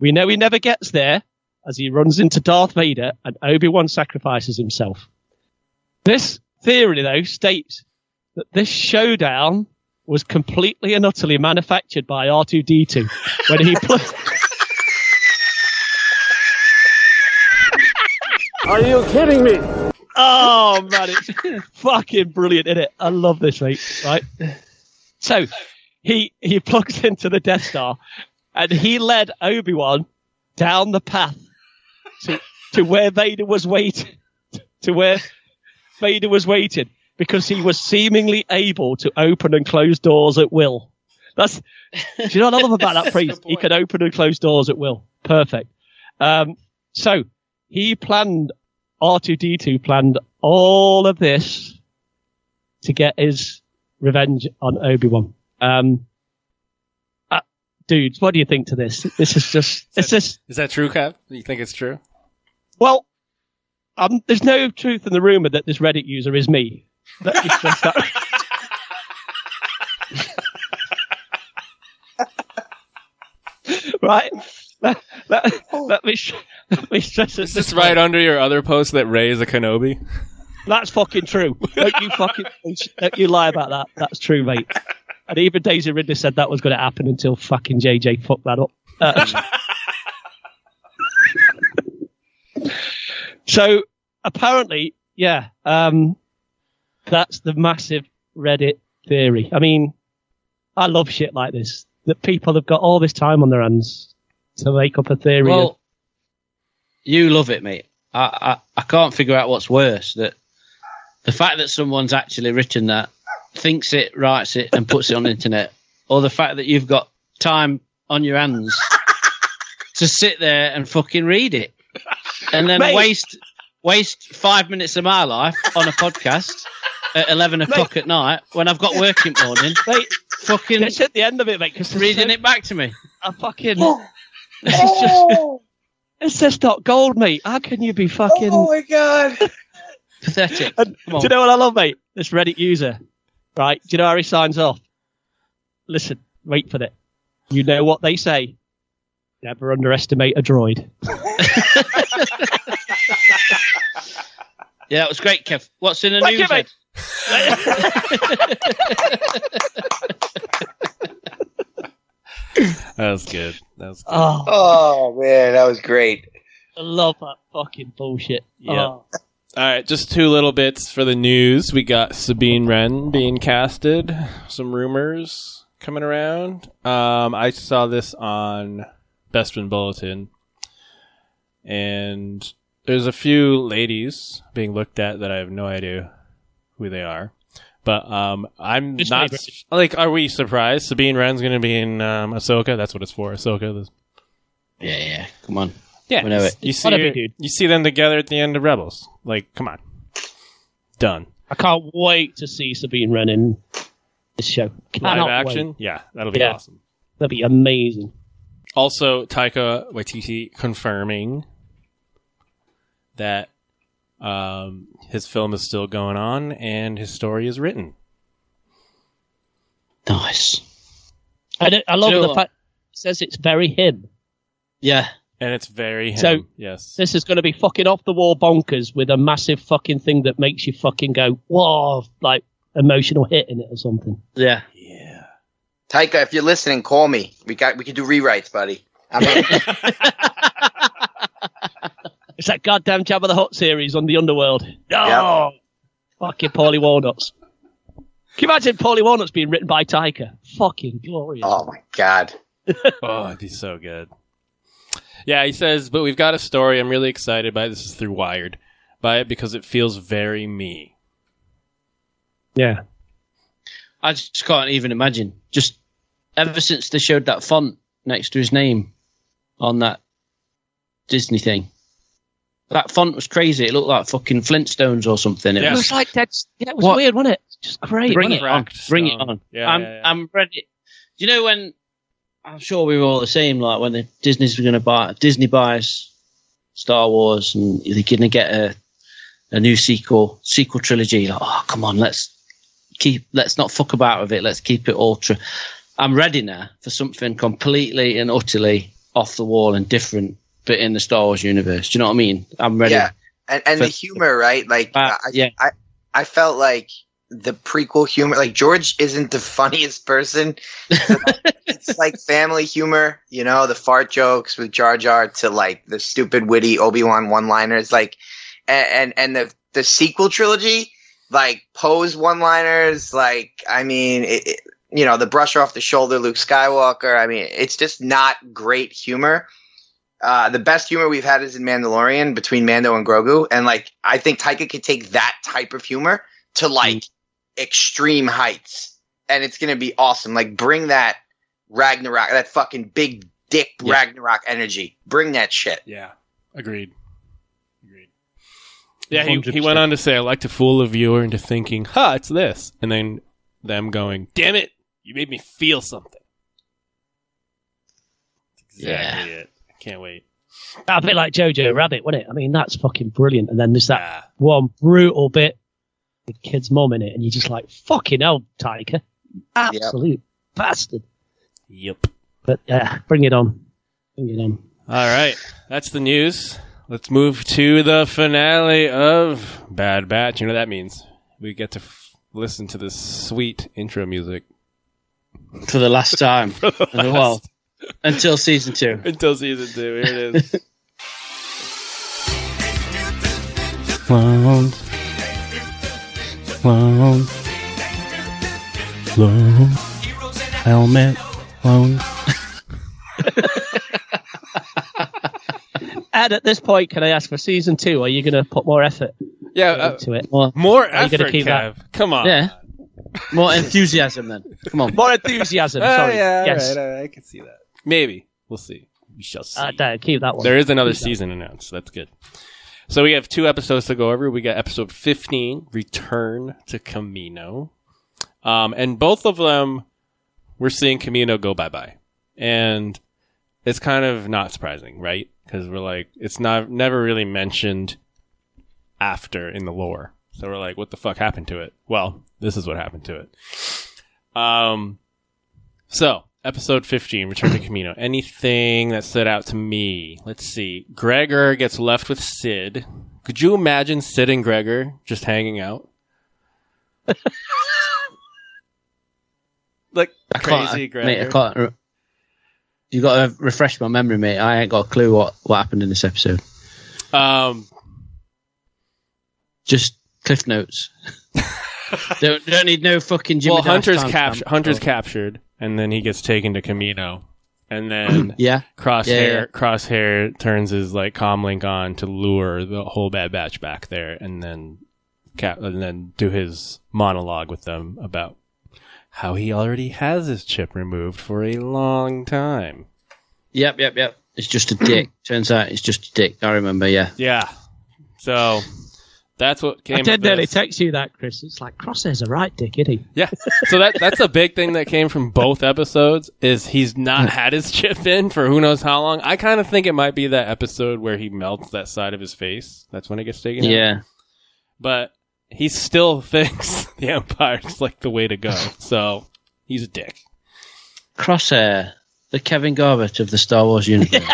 We know he never gets there, as he runs into Darth Vader and Obi-Wan sacrifices himself. This theory, though, states that this showdown was completely and utterly manufactured by R two D two when he pl- Are you kidding me? Oh, man, it's fucking brilliant, isn't it? I love this, mate. Right? So, he, he plugs into the Death Star, and he led Obi-Wan down the path To, to where Vader was waiting, to where Vader was waiting, because he was seemingly able to open and close doors at will. That's, do you know what I love about that phrase? He could open and close doors at will. Perfect. Um, so he planned, R two D two planned all of this to get his revenge on Obi-Wan. Um, uh, dudes, what do you think to this? This is just, is it's that, just. Is that true, Cap? You think it's true? Well, um, there's no truth in the rumor that this Reddit user is me. Let me stress that. Right? Let, let, let, me, let me stress it. Is this, this right under your other post that Rey is a Kenobi? That's fucking true. Don't you fucking don't you lie about that. That's true, mate. And even Daisy Ridley said that was going to happen until fucking J J fucked that up. Uh, So, apparently, yeah, um, that's the massive Reddit theory. I mean, I love shit like this, that people have got all this time on their hands to make up a theory. Well, of... you love it, mate. I, I, I can't figure out what's worse, that the fact that someone's actually written that, thinks it, writes it, and puts it on the internet, or the fact that you've got time on your hands to sit there and fucking read it. And then Mate. waste waste five minutes of my life on a podcast at eleven o'clock mate. At night when I've got work in the morning. Mate, fucking it's at the end of it, mate, because reading so, it back to me. I fucking... Oh. It's just... It's just not gold, mate. How can you be fucking... Oh, my God. Pathetic. And, do you know what I love, mate? This Reddit user, right? Do you know how he signs off? Listen, wait for it. You know what they say. Never underestimate a droid. Yeah, that was great, Kev. What's in the Thank news, you, mate? That was good. That was good. Oh. oh, man, that was great. I love that fucking bullshit. Yeah. Oh. All right, just two little bits for the news. We got Sabine Wren being casted. Some rumors coming around. Um, I saw this on Bestman Bulletin. And there's a few ladies being looked at that I have no idea who they are. But um, I'm it's not... British. Like, are we surprised? Sabine Wren's going to be in um, Ahsoka. That's what it's for, Ahsoka. Yeah, yeah, come on. Yeah, we know it. You, see her, be, you see them together at the end of Rebels. Like, come on. Done. I can't wait to see Sabine Wren in this show. Cannot Live action? Wait. Yeah, that'll be yeah. awesome. That'll be amazing. Also, Taika Waititi confirming that um, his film is still going on and his story is written. Nice. I, I love the fact it says it's very him. Yeah. And it's very him. So, yes. This is going to be fucking off the wall bonkers with a massive fucking thing that makes you fucking go, whoa, like emotional hit in it or something. Yeah. Yeah. Taika, if you're listening, call me. We got, we can do rewrites, buddy. I'm it's that goddamn Jabba the Hutt series on the Underworld. Oh, yep. Fucking Paulie Walnuts. Can you imagine Paulie Walnuts being written by Taika? Fucking glorious. Oh, my God. Oh, it'd be so good. Yeah, he says, but we've got a story I'm really excited by. This is through Wired. By it because it feels very me. Yeah. I just can't even imagine. Just ever since they showed that font next to his name on that Disney thing. That font was crazy. It looked like fucking Flintstones or something. It yeah. was like that. Yeah, it was what? Weird, wasn't it? Just great. Bring it on. Bring it on. Yeah, I'm, yeah, yeah. I'm ready. Do you know when... I'm sure we were all the same, like when the Disney's were going to buy, Disney buys Star Wars and they're going to get a a new sequel, sequel trilogy. Like, oh, come on, let's keep, let's not fuck about with it. Let's keep it ultra. I'm ready now for something completely and utterly off the wall and different, but in the Star Wars universe. Do you know what I mean? I'm ready. Yeah. And, and for, the humor, right? Like, uh, I, yeah. I, I felt like, the prequel humor, like George isn't the funniest person. It's like family humor, you know, the fart jokes with Jar Jar to like the stupid witty Obi-Wan one-liners, like, and and the the sequel trilogy, like Poe's one-liners, like I mean, it, it, you know, the brush off the shoulder Luke Skywalker. I mean, it's just not great humor. Uh, the best humor we've had is in Mandalorian between Mando and Grogu, and like I think Taika could take that type of humor to like. Mm. Extreme heights, and it's gonna be awesome. Like, bring that Ragnarok, that fucking big dick yeah. Ragnarok energy. Bring that shit. Yeah, agreed. Agreed. Yeah, he, he went on to say, "I like to fool a viewer into thinking, ha, it's this," and then them going, "Damn it, you made me feel something." That's exactly yeah. it. I can't wait. A bit like Jojo Rabbit, wasn't it? I mean, that's fucking brilliant. And then there's that yeah. one brutal bit. The kid's mom in it, and you're just like, fucking hell, Taika. Absolute yep. bastard. Yep. But yeah, bring it on. Bring it on. All right. That's the news. Let's move to the finale of Bad Batch. You know what that means? We get to f- listen to this sweet intro music. For the last time. For the last. Well, until season two. Until season two. Here it is. Wow. Clone, clone, helmet, clone. And at this point, can I ask for season two? Are you going to put more effort yeah, uh, into it? Or more are effort, you gonna keep Kev. That? Come on. Yeah. More enthusiasm, then. Come on. More enthusiasm. Sorry. Oh, yeah, yes. All right, all right. I can see that. Maybe. We'll see. We shall see. Uh, Dad, keep that one. There is another keep season that. Announced. That's good. So we have two episodes to go over. We got episode fifteen, Return to Camino. Um, and both of them, we're seeing Camino go bye-bye. And it's kind of not surprising, right? Because we're like, it's not never really mentioned after in the lore. So we're like, what the fuck happened to it? Well, this is what happened to it. Um, so, episode fifteen, Return to Camino. Anything that stood out to me? Let's see. Gregor gets left with Sid. Could you imagine Sid and Gregor just hanging out? Like, I crazy Gregor. Mate, I can't re- you got to refresh my memory, mate. I ain't got a clue what, what happened in this episode. Um, Just... Cliff notes. don't, don't need no fucking Jimmy. Well, Hunter's, cap- Hunter's captured, and then he gets taken to Camino, and then yeah. Crosshair yeah, yeah. Crosshair turns his like comlink on to lure the whole Bad Batch back there, and then cap- and then do his monologue with them about how he already has his chip removed for a long time. Yep, yep, yep. It's just a dick. Turns out it's just a dick. I remember. Yeah. Yeah. So. That's what came. I did nearly text you that, Chris. It's like Crosshair's a right dick, isn't he? Yeah. So that that's a big thing that came from both episodes is he's not had his chip in for who knows how long. I kind of think it might be that episode where he melts that side of his face. That's when it gets taken. Yeah. Out. But he still thinks the Empire's like the way to go. So he's a dick. Crosshair, the Kevin Garbutt of the Star Wars universe.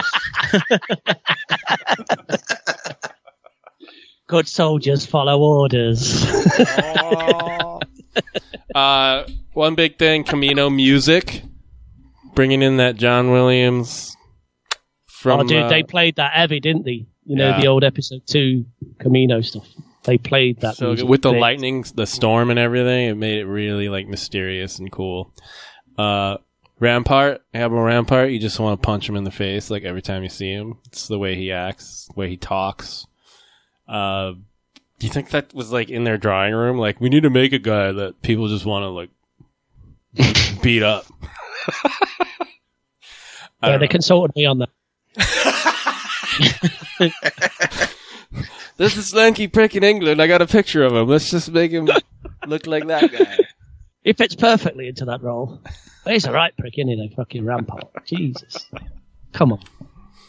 Good soldiers follow orders. uh, one big thing, Camino music. Bringing in that John Williams. From, oh, dude, uh, they played that heavy, didn't they? You know, yeah. The old episode two Camino stuff. They played that. So music with the bit. Lightning, the storm and everything, it made it really like mysterious and cool. Uh, Rampart, Admiral Rampart, you just want to punch him in the face like every time you see him. It's the way he acts, the way he talks. Uh, do you think that was like in their drawing room? Like, we need to make a guy that people just want to like beat up. Yeah, they know. Consulted me on that. There's this lanky prick in England. I got a picture of him. Let's just make him look like that guy. He fits perfectly into that role. But he's a right prick, isn't he? They fucking Rampart. Jesus, come on,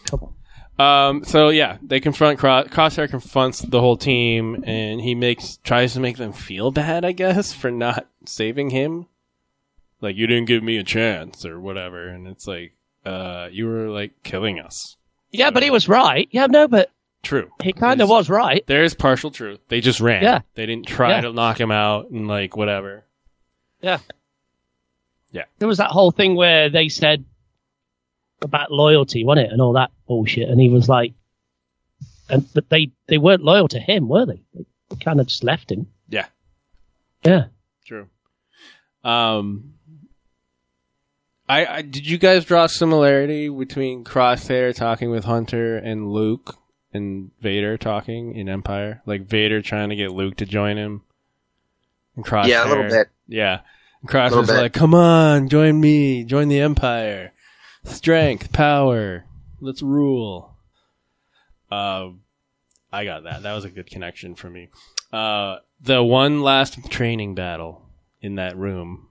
come on. Um, so yeah, they confront Cross- Crosshair confronts the whole team, and he makes tries to make them feel bad, I guess, for not saving him. Like, you didn't give me a chance or whatever, and it's like, uh, you were like killing us. Yeah, but know. He was right. Yeah, no, but true. He kind of was right. There is partial truth. They just ran. Yeah, they didn't try yeah. to knock him out and like whatever. Yeah, yeah. There was that whole thing where they said. About loyalty, wasn't it, and all that bullshit, and he was like, and but they they weren't loyal to him, were they? They kind of just left him. Yeah, yeah, true. Um, I, I did you guys draw a similarity between Crosshair talking with Hunter and Luke and Vader talking in Empire, like Vader trying to get Luke to join him, and Crosshair, yeah, a little bit, yeah, and Crosshair's like, come on, join me, join the Empire. Strength, power, let's rule. Uh, I got that. That was a good connection for me. Uh, the one last training battle in that room.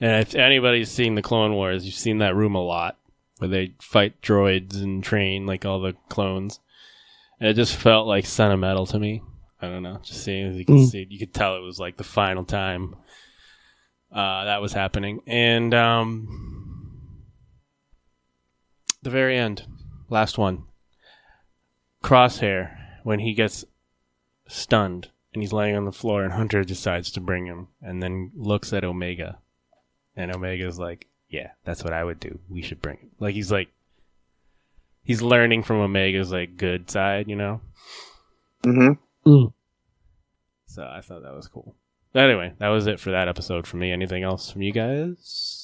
And if anybody's seen the Clone Wars, you've seen that room a lot. Where they fight droids and train like all the clones. And it just felt like sentimental to me. I don't know. Just seeing as you can mm. see, you could tell it was like the final time uh, that was happening. And... um the very end, last one. Crosshair, when he gets stunned and he's laying on the floor, and Hunter decides to bring him, and then looks at Omega, and Omega's like, "Yeah, that's what I would do. We should bring him." Like he's like, he's learning from Omega's like good side, you know. Mm-hmm. Ooh. So I thought that was cool. Anyway, that was it for that episode for me. Anything else from you guys?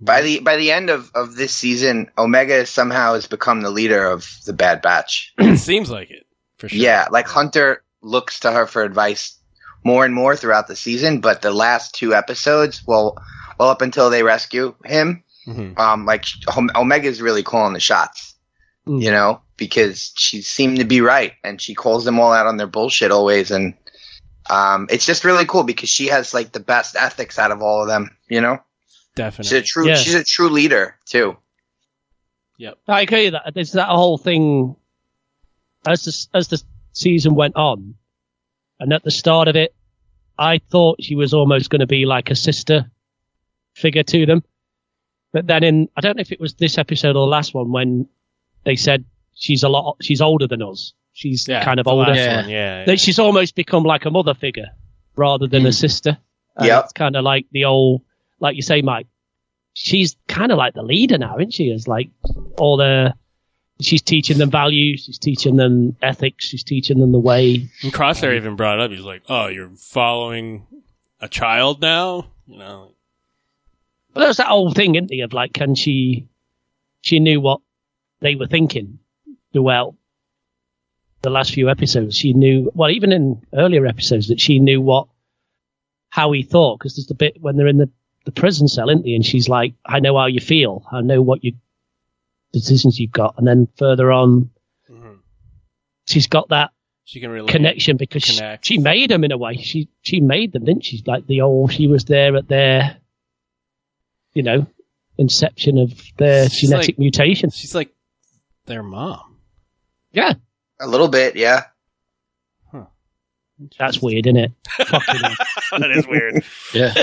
By the by the end of, of this season, Omega somehow has become the leader of the Bad Batch. It seems like it, for sure. Yeah, like Hunter looks to her for advice more and more throughout the season, but the last two episodes, well, well up until they rescue him, mm-hmm. um, like Omega's really calling the shots. mm. you know, because she seemed to be right, and she calls them all out on their bullshit always. And um, it's just really cool because she has like the best ethics out of all of them, you know? Definitely. She's a true, yeah. she's a true leader too. Yep. I agree with that. There's that whole thing as the, as the season went on, and at the start of it, I thought she was almost going to be like a sister figure to them. But then in, I don't know if it was this episode or the last one, when they said she's a lot, she's older than us. She's yeah, kind of older. Yeah, yeah, yeah. She's almost become like a mother figure rather than mm. a sister. Yeah. It's kind of like the old, like you say, Mike, she's kind of like the leader now, isn't she? It's like all the, she's teaching them values, she's teaching them ethics, she's teaching them the way. And Crosshair um, even brought it up, he's like, oh, you're following a child now? You know. Well, there's that old thing, isn't there, of like, can she, she knew what they were thinking throughout the last few episodes. She knew, well, even in earlier episodes, that she knew what, how he thought, because there's the bit when they're in the, the prison cell, isn't there, and she's like, I know how you feel, I know what you, decisions you've got. And then further on, mm-hmm. she's got that she can relate, connection because she, she made them in a way. She she made them, didn't she? Like the old, she was there at their, you know, inception of their she's genetic like, mutation. She's like their mom. Yeah. A little bit, yeah. Huh. That's weird, isn't it? That is weird. Yeah.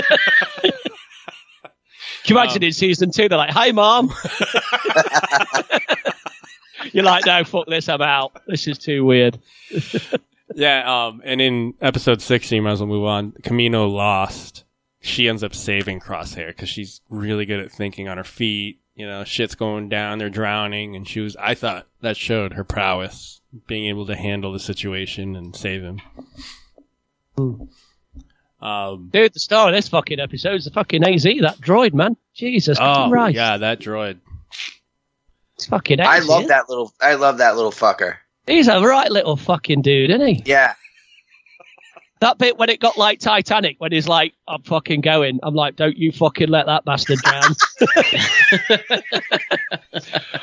Can you imagine um, in season two, they're like, hi, Mom. You're like, no, fuck this, I'm out. This is too weird. yeah, um, and in episode six, you might as well move on, Camino lost. She ends up saving Crosshair because she's really good at thinking on her feet. You know, shit's going down, they're drowning, and she was, I thought that showed her prowess, being able to handle the situation and save him. Mm. Um, Dude, the star of this fucking episode is the fucking A Z, that droid, man. Jesus oh, Christ. Yeah, that droid. It's fucking A Z. I love that little I love that little fucker. He's a right little fucking dude, isn't he? Yeah. That bit when it got like Titanic, when he's like, I'm fucking going. I'm like, don't you fucking let that bastard down.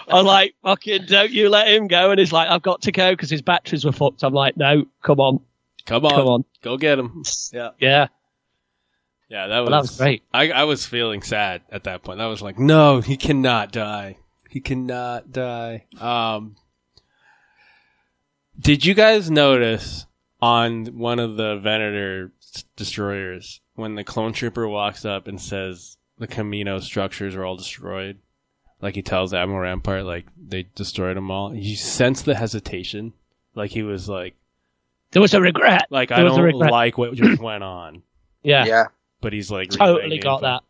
I'm like, fucking don't you let him go. And he's like, I've got to go because his batteries were fucked. I'm like, no, come on. Come on, Come on, go get him. Yeah. Yeah. Yeah, that was, well, that was great. I, I was feeling sad at that point. I was like, no, he cannot die. He cannot die. Um, did you guys notice on one of the Venator destroyers when the clone trooper walks up and says the Camino structures are all destroyed? Like he tells Admiral Rampart, like, they destroyed them all. You sense the hesitation. Like he was like, there was a regret. Like, there I don't like what just went on. Yeah. Yeah. But he's like... Totally got but... that.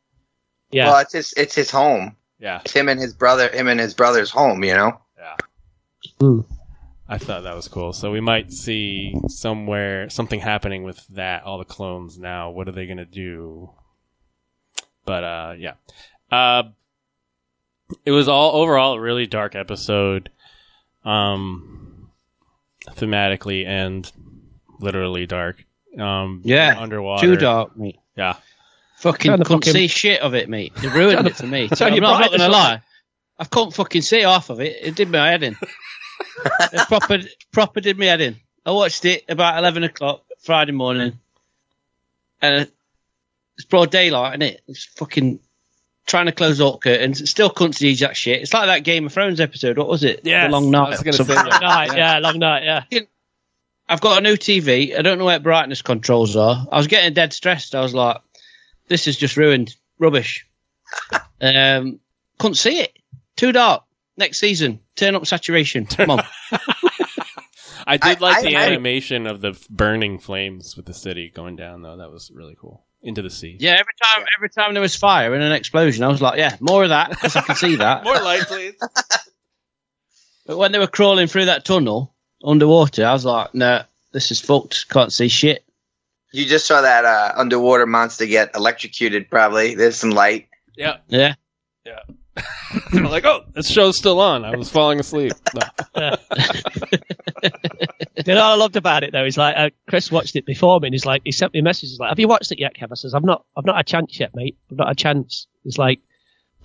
Yeah. Well, it's his, it's his home. Yeah. It's him and his brother, him and his brother's home, you know? Yeah. Mm. I thought that was cool. So we might see somewhere, something happening with that, all the clones now. What are they going to do? But, uh, yeah. Uh, it was all, overall, a really dark episode. Um, thematically and... literally dark. Um, yeah. Underwater. Too dark, mate. Yeah. Fucking couldn't fucking... see shit of it, mate. They ruined it for me. So I'm, not, I'm not gonna lie. I couldn't fucking see half of it. It did my head in. It proper, proper did my head in. I watched it about eleven o'clock Friday morning. And it's broad daylight, innit? It's fucking trying to close all curtains. Still couldn't see jack shit. It's like that Game of Thrones episode. What was it? Yeah. The Long Night. I was say, long night. Yeah, Long Night, yeah. You know, I've got a new T V. I don't know where brightness controls are. I was getting dead stressed. I was like, this is just ruined. Rubbish. Um, couldn't see it. Too dark. Next season. Turn up saturation. Come on. I did like I, the I, animation I, of the burning flames with the city going down, though. That was really cool. Into the sea. Yeah, every time yeah. every time there was fire and an explosion, I was like, yeah, more of that, because I can see that. More light, please. But when they were crawling through that tunnel... underwater, I was like, no, nah, this is fucked. Can't see shit. You just saw that uh, underwater monster get electrocuted, probably. There's some light. Yeah. Yeah. Yeah. I'm like, oh, this show's still on. I was falling asleep. No. You know what I loved about it, though? He's like, uh, Chris watched it before me, and he's like, he sent me a message. He's like, have you watched it yet, Kev? I says, I've not, I've not had a chance yet, mate. I've not had a chance. He's like,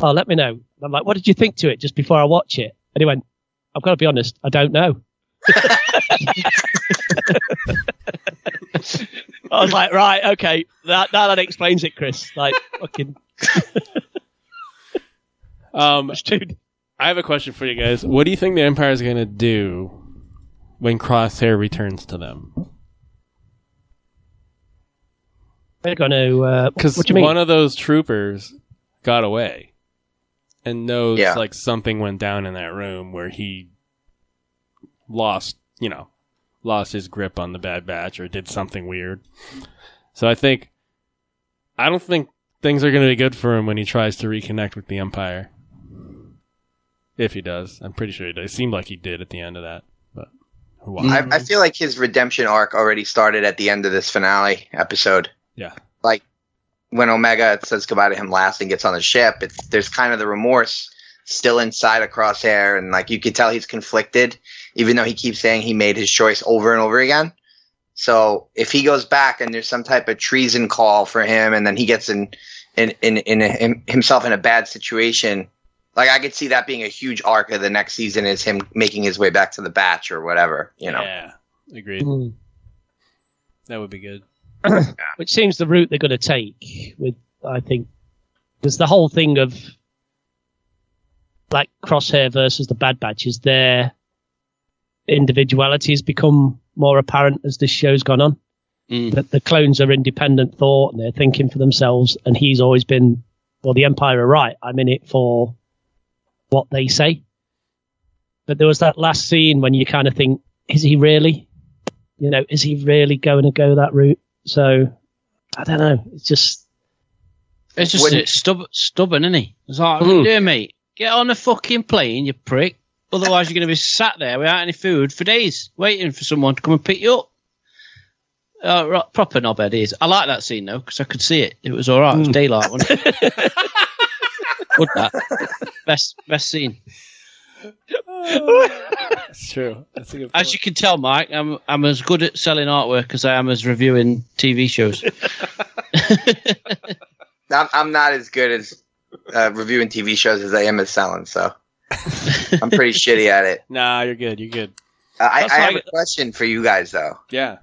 oh, let me know. And I'm like, what did you think to it just before I watch it? And he went, I've got to be honest, I don't know. I was like, right, okay, that that, that explains it, Chris. Like, fucking. um, dude, I have a question for you guys. What do you think the Empire is going to do when Crosshair returns to them? They're going to. Because uh, one of those troopers got away and knows yeah. like something went down in that room where he lost, you know, lost his grip on the Bad Batch or did something weird. So I think, I don't think things are going to be good for him when he tries to reconnect with the Empire. If he does. I'm pretty sure he does. It seemed like he did at the end of that. But who I, I feel like his redemption arc already started at the end of this finale episode. Yeah. Like, when Omega says goodbye to him last and gets on the ship, it's, there's kind of the remorse still inside of Crosshair, and like you could tell he's conflicted, even though he keeps saying he made his choice over and over again. So if he goes back and there's some type of treason call for him, and then he gets in in in, in, a, in himself in a bad situation, like I could see that being a huge arc of the next season is him making his way back to the Batch or whatever, you know. Yeah, agreed. Mm. That would be good. Which seems the route they're going to take with, I think, because the whole thing of like Crosshair versus the Bad Batch is their individuality has become more apparent as this show's gone on. Mm. That the clones are independent thought and they're thinking for themselves, and he's always been, well, the Empire are right, I'm in it for what they say. But there was that last scene when you kind of think, is he really? You know, is he really going to go that route? So, I don't know. It's just... It's just it's stub- stubborn, isn't he? It's like, what are you doing, mate? Get on a fucking plane, you prick. Otherwise, you're going to be sat there without any food for days, waiting for someone to come and pick you up. Uh, right, proper knobhead is. I like that scene, though, because I could see it. It was all right. It was daylight, wasn't it? Good, that. Best, best scene. That's true. That's a good point. As you can tell, Mike, I'm I'm as good at selling artwork as I am as reviewing T V shows. I'm, I'm not as good as uh, reviewing T V shows as I am at selling, so I'm pretty shitty at it. Nah, you're good. You're good. Uh, I, I have I... a question for you guys, though. Yeah,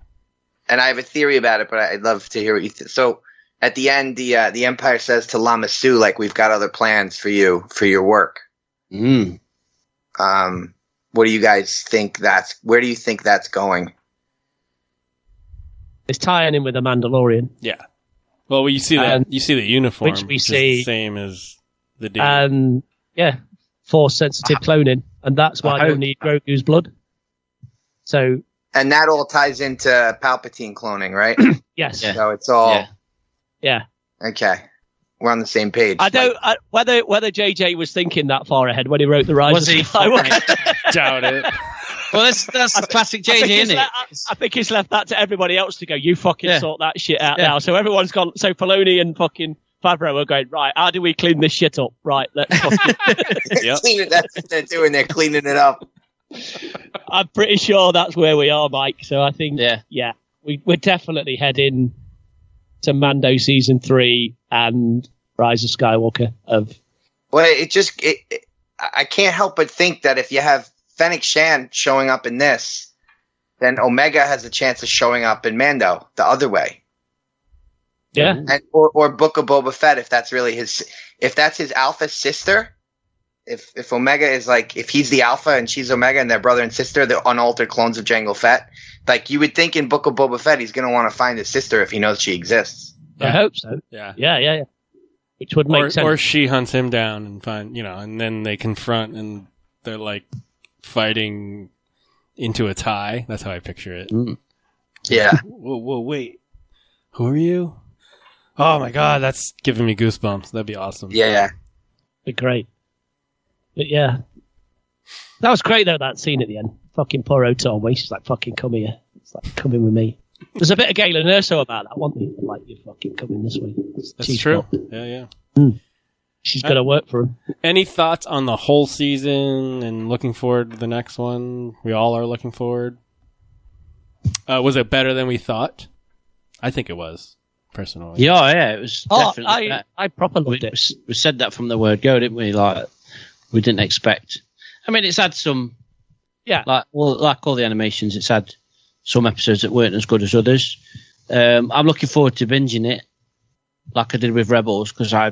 and I have a theory about it, but I'd love to hear what you think. So at the end, the uh, the Empire says to Lamassu, "Like we've got other plans for you for your work." Mm. Um, what do you guys think that's, where do you think that's going? It's tying in with the Mandalorian. Yeah. Well, well you see that, um, you see the uniform, which we see the same as the dude. Um, yeah. Force sensitive cloning. And that's why I don't need Grogu's blood. So. And that all ties into Palpatine cloning, right? Yes. Yeah. So it's all. Yeah. Yeah. Okay. We're on the same page. I don't I, whether whether J J was thinking that far ahead when he wrote the Rise. Was he? I doubt it. Well, that's that's I, classic J J, isn't it? I, I think he's left that to everybody else to go. You fucking yeah. sort that shit out yeah. now. So everyone's gone. So Filoni and fucking Favreau are going, right, how do we clean this shit up? Right, let's fucking yep. clean it. That's what they're doing. They're cleaning it up. I'm pretty sure that's where we are, Mike. So I think yeah, yeah we we're definitely heading to Mando season three and Rise of Skywalker. Of well, it just it, it, I can't help but think that if you have Fennec Shand showing up in this, then Omega has a chance of showing up in Mando the other way. Yeah, and, or or Book of Boba Fett if that's really his if that's his alpha sister. If if Omega is like if he's the alpha and she's Omega and they're brother and sister, the unaltered clones of Jango Fett. Like you would think in Book of Boba Fett, he's going to want to find his sister if he knows she exists. Yeah. I hope so. Yeah, yeah, yeah. yeah. Which would make or, sense. Or she hunts him down and find you know, and then they confront and they're like fighting into a tie. That's how I picture it. Mm. Yeah. Whoa, whoa, wait. Who are you? Oh my God, that's giving me goosebumps. That'd be awesome. Yeah, yeah. Be great. But yeah, that was great though. That scene at the end, fucking poor Otorwe. She's like, "Fucking come here." It's like, "Come in with me." There's a bit of Galen Erso about that, wasn't there? Like, "You're fucking coming this way." It's That's true. Pop. Yeah, yeah. Mm. She's uh, got to work for him. Any thoughts on the whole season and looking forward to the next one? We all are looking forward. Uh, was it better than we thought? I think it was. Personally. Yeah, yeah. It was. Oh, definitely I, I proper loved it. We, we said that from the word go, didn't we? Like. We didn't expect. I mean, it's had some Yeah. Like all, like all the animations, it's had some episodes that weren't as good as others. Um, I'm looking forward to binging it like I did with Rebels, because I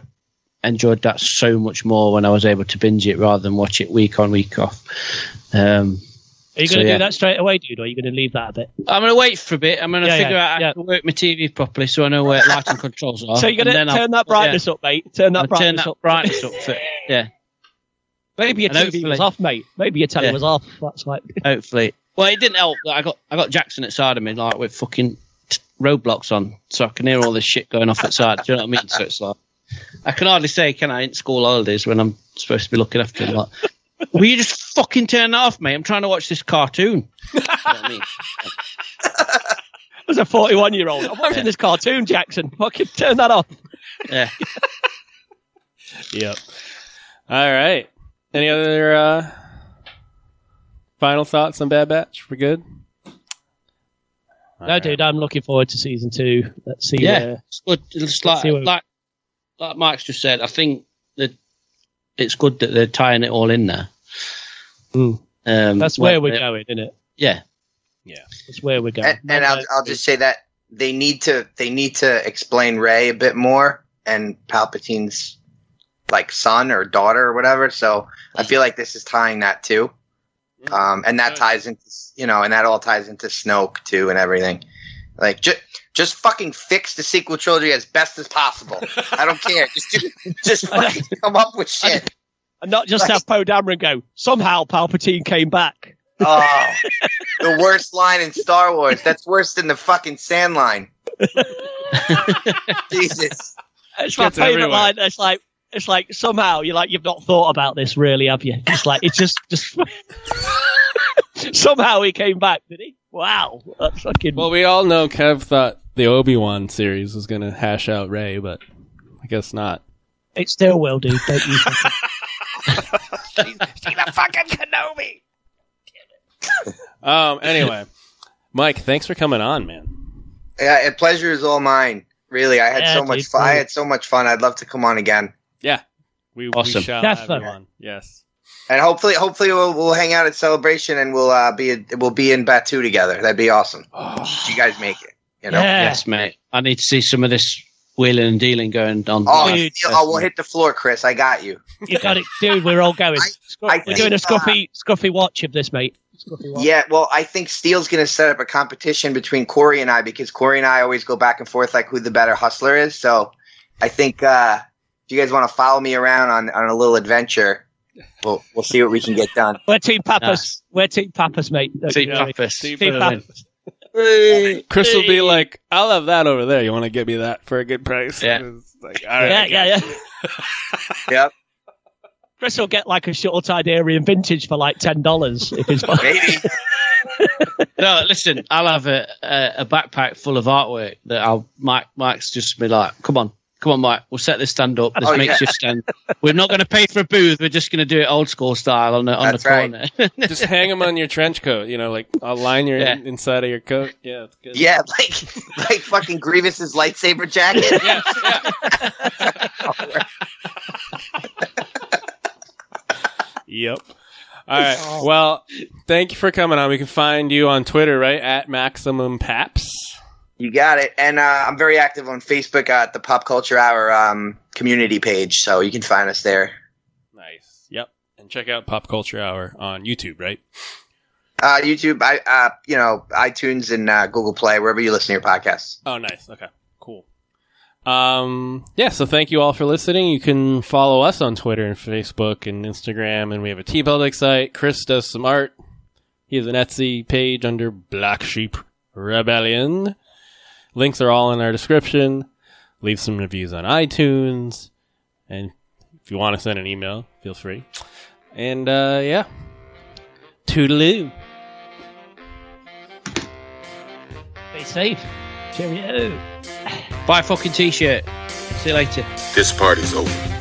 enjoyed that so much more when I was able to binge it rather than watch it week on, week off. Um, are you going to so, do yeah. that straight away, dude, or are you going to leave that a bit? I'm going to wait for a bit. I'm going to yeah, figure yeah, out how yeah. to work my T V properly so I know where lighting controls are. So you're going to turn that brightness yeah. up, mate. Turn that I'll brightness turn that up. brightness up. For, yeah. Maybe your and T V hopefully. was off, mate. Maybe your telly yeah. was off. That's like... Hopefully. Well, it didn't help. I got I got Jackson at side of me, like, with fucking roadblocks on, so I can hear all this shit going off at side. Do you know what I mean? So it's like, I can hardly say, can I, in school holidays when I'm supposed to be looking after him. Like, will you just fucking turn that off, mate? I'm trying to watch this cartoon. You know what I mean? As a forty-one-year-old, I'm watching yeah. this cartoon, Jackson. Fucking turn that off. Yeah. Yep. All right. Any other uh, final thoughts on Bad Batch? We're good? All no, right. dude, I'm looking forward to season two. Let's see. Yeah, where, it's good. It's like, where... like, like Mike's just said, I think that it's good that they're tying it all in there. Mm. Um, That's where, where we're going, isn't it? Yeah. Yeah. That's where we're going. And, and I'll, I'll just say that they need to they need to explain Rey a bit more, and Palpatine's like son or daughter or whatever. So I feel like this is tying that too. Um, and that ties into, you know, and that all ties into Snoke too and everything. Like just, just fucking fix the sequel trilogy as best as possible. I don't care. Just do, just fucking come up with shit. And not just like, have Poe Dameron go, somehow Palpatine came back. Oh, the worst line in Star Wars. That's worse than the fucking sand line. Jesus. It's my favorite line. It's like, It's like somehow you're like you've not thought about this really, have you? It's like it's just just somehow he came back, did he? Wow, that's fucking. Well, we all know Kev thought the Obi-Wan series was going to hash out Rey, but I guess not. It still will, dude. Don't you? She's a fucking Kenobi. um. Anyway, Mike, thanks for coming on, man. Yeah, pleasure is all mine. Really, I had yeah, so much fun. Cool. I had so much fun. I'd love to come on again. Yeah, we, awesome. we shall Definitely. have you on. Yes, and hopefully, hopefully we'll we'll hang out at Celebration, and we'll uh, be a, we'll be in Batuu together. That'd be awesome. Oh. You guys make it. You know? Yeah. Yes, mate. I need to see some of this wheeling and dealing going on. Oh, dude, oh we'll hit the floor, Chris. I got you. You got it, dude. We're all going. I, Scuff, I we're think, doing a scuffy uh, scuffy watch of this, mate. Yeah, well, I think Steele's going to set up a competition between Corey and I, because Corey and I always go back and forth like who the better hustler is. So I think uh, if you guys want to follow me around on, on a little adventure, we'll we'll see what we can get done. We're Team Pappas. Nah. We're Team Pappas, mate. Team Pappas. Team, Team Pappas. Pappas. Chris will be like, I'll have that over there. You want to give me that for a good price? Yeah, like, all right, yeah, yeah, yeah. Yep. Chris will get like a shuttle Tidarian vintage for like ten dollars if it's maybe. No, listen, I'll have a, a a backpack full of artwork that I'll Mike Mike's just be like, come on, come on, Mike, we'll set this stand up, this oh, makeshift yeah. stand. We're not going to pay for a booth. We're just going to do it old school style on the on That's the corner. Right. Just hang them on your trench coat, you know, like I'll line your yeah. in, inside of your coat. Yeah, it's good. Yeah, like like fucking Grievous's lightsaber jacket. Yeah, yeah. Yep. All right. Well, thank you for coming on. We can find you on Twitter, right? At Maximum Paps. You got it. And uh, I'm very active on Facebook at the Pop Culture Hour um, community page, so you can find us there. Nice. Yep. And check out Pop Culture Hour on YouTube, right? Uh, YouTube, I, uh, you know, iTunes and uh, Google Play, wherever you listen to your podcasts. Oh, nice. Okay. Cool. Um, yeah, so thank you all for listening. You can follow us on Twitter and Facebook and Instagram, and we have a T-Public site. Chris does some art. He has an Etsy page under Black Sheep Rebellion. Links are all in our description. Leave some reviews on iTunes. And if you want to send an email, feel free. And, uh, yeah. Toodaloo. Stay safe. Cheerio. Buy a fucking t-shirt. See you later. This party's over.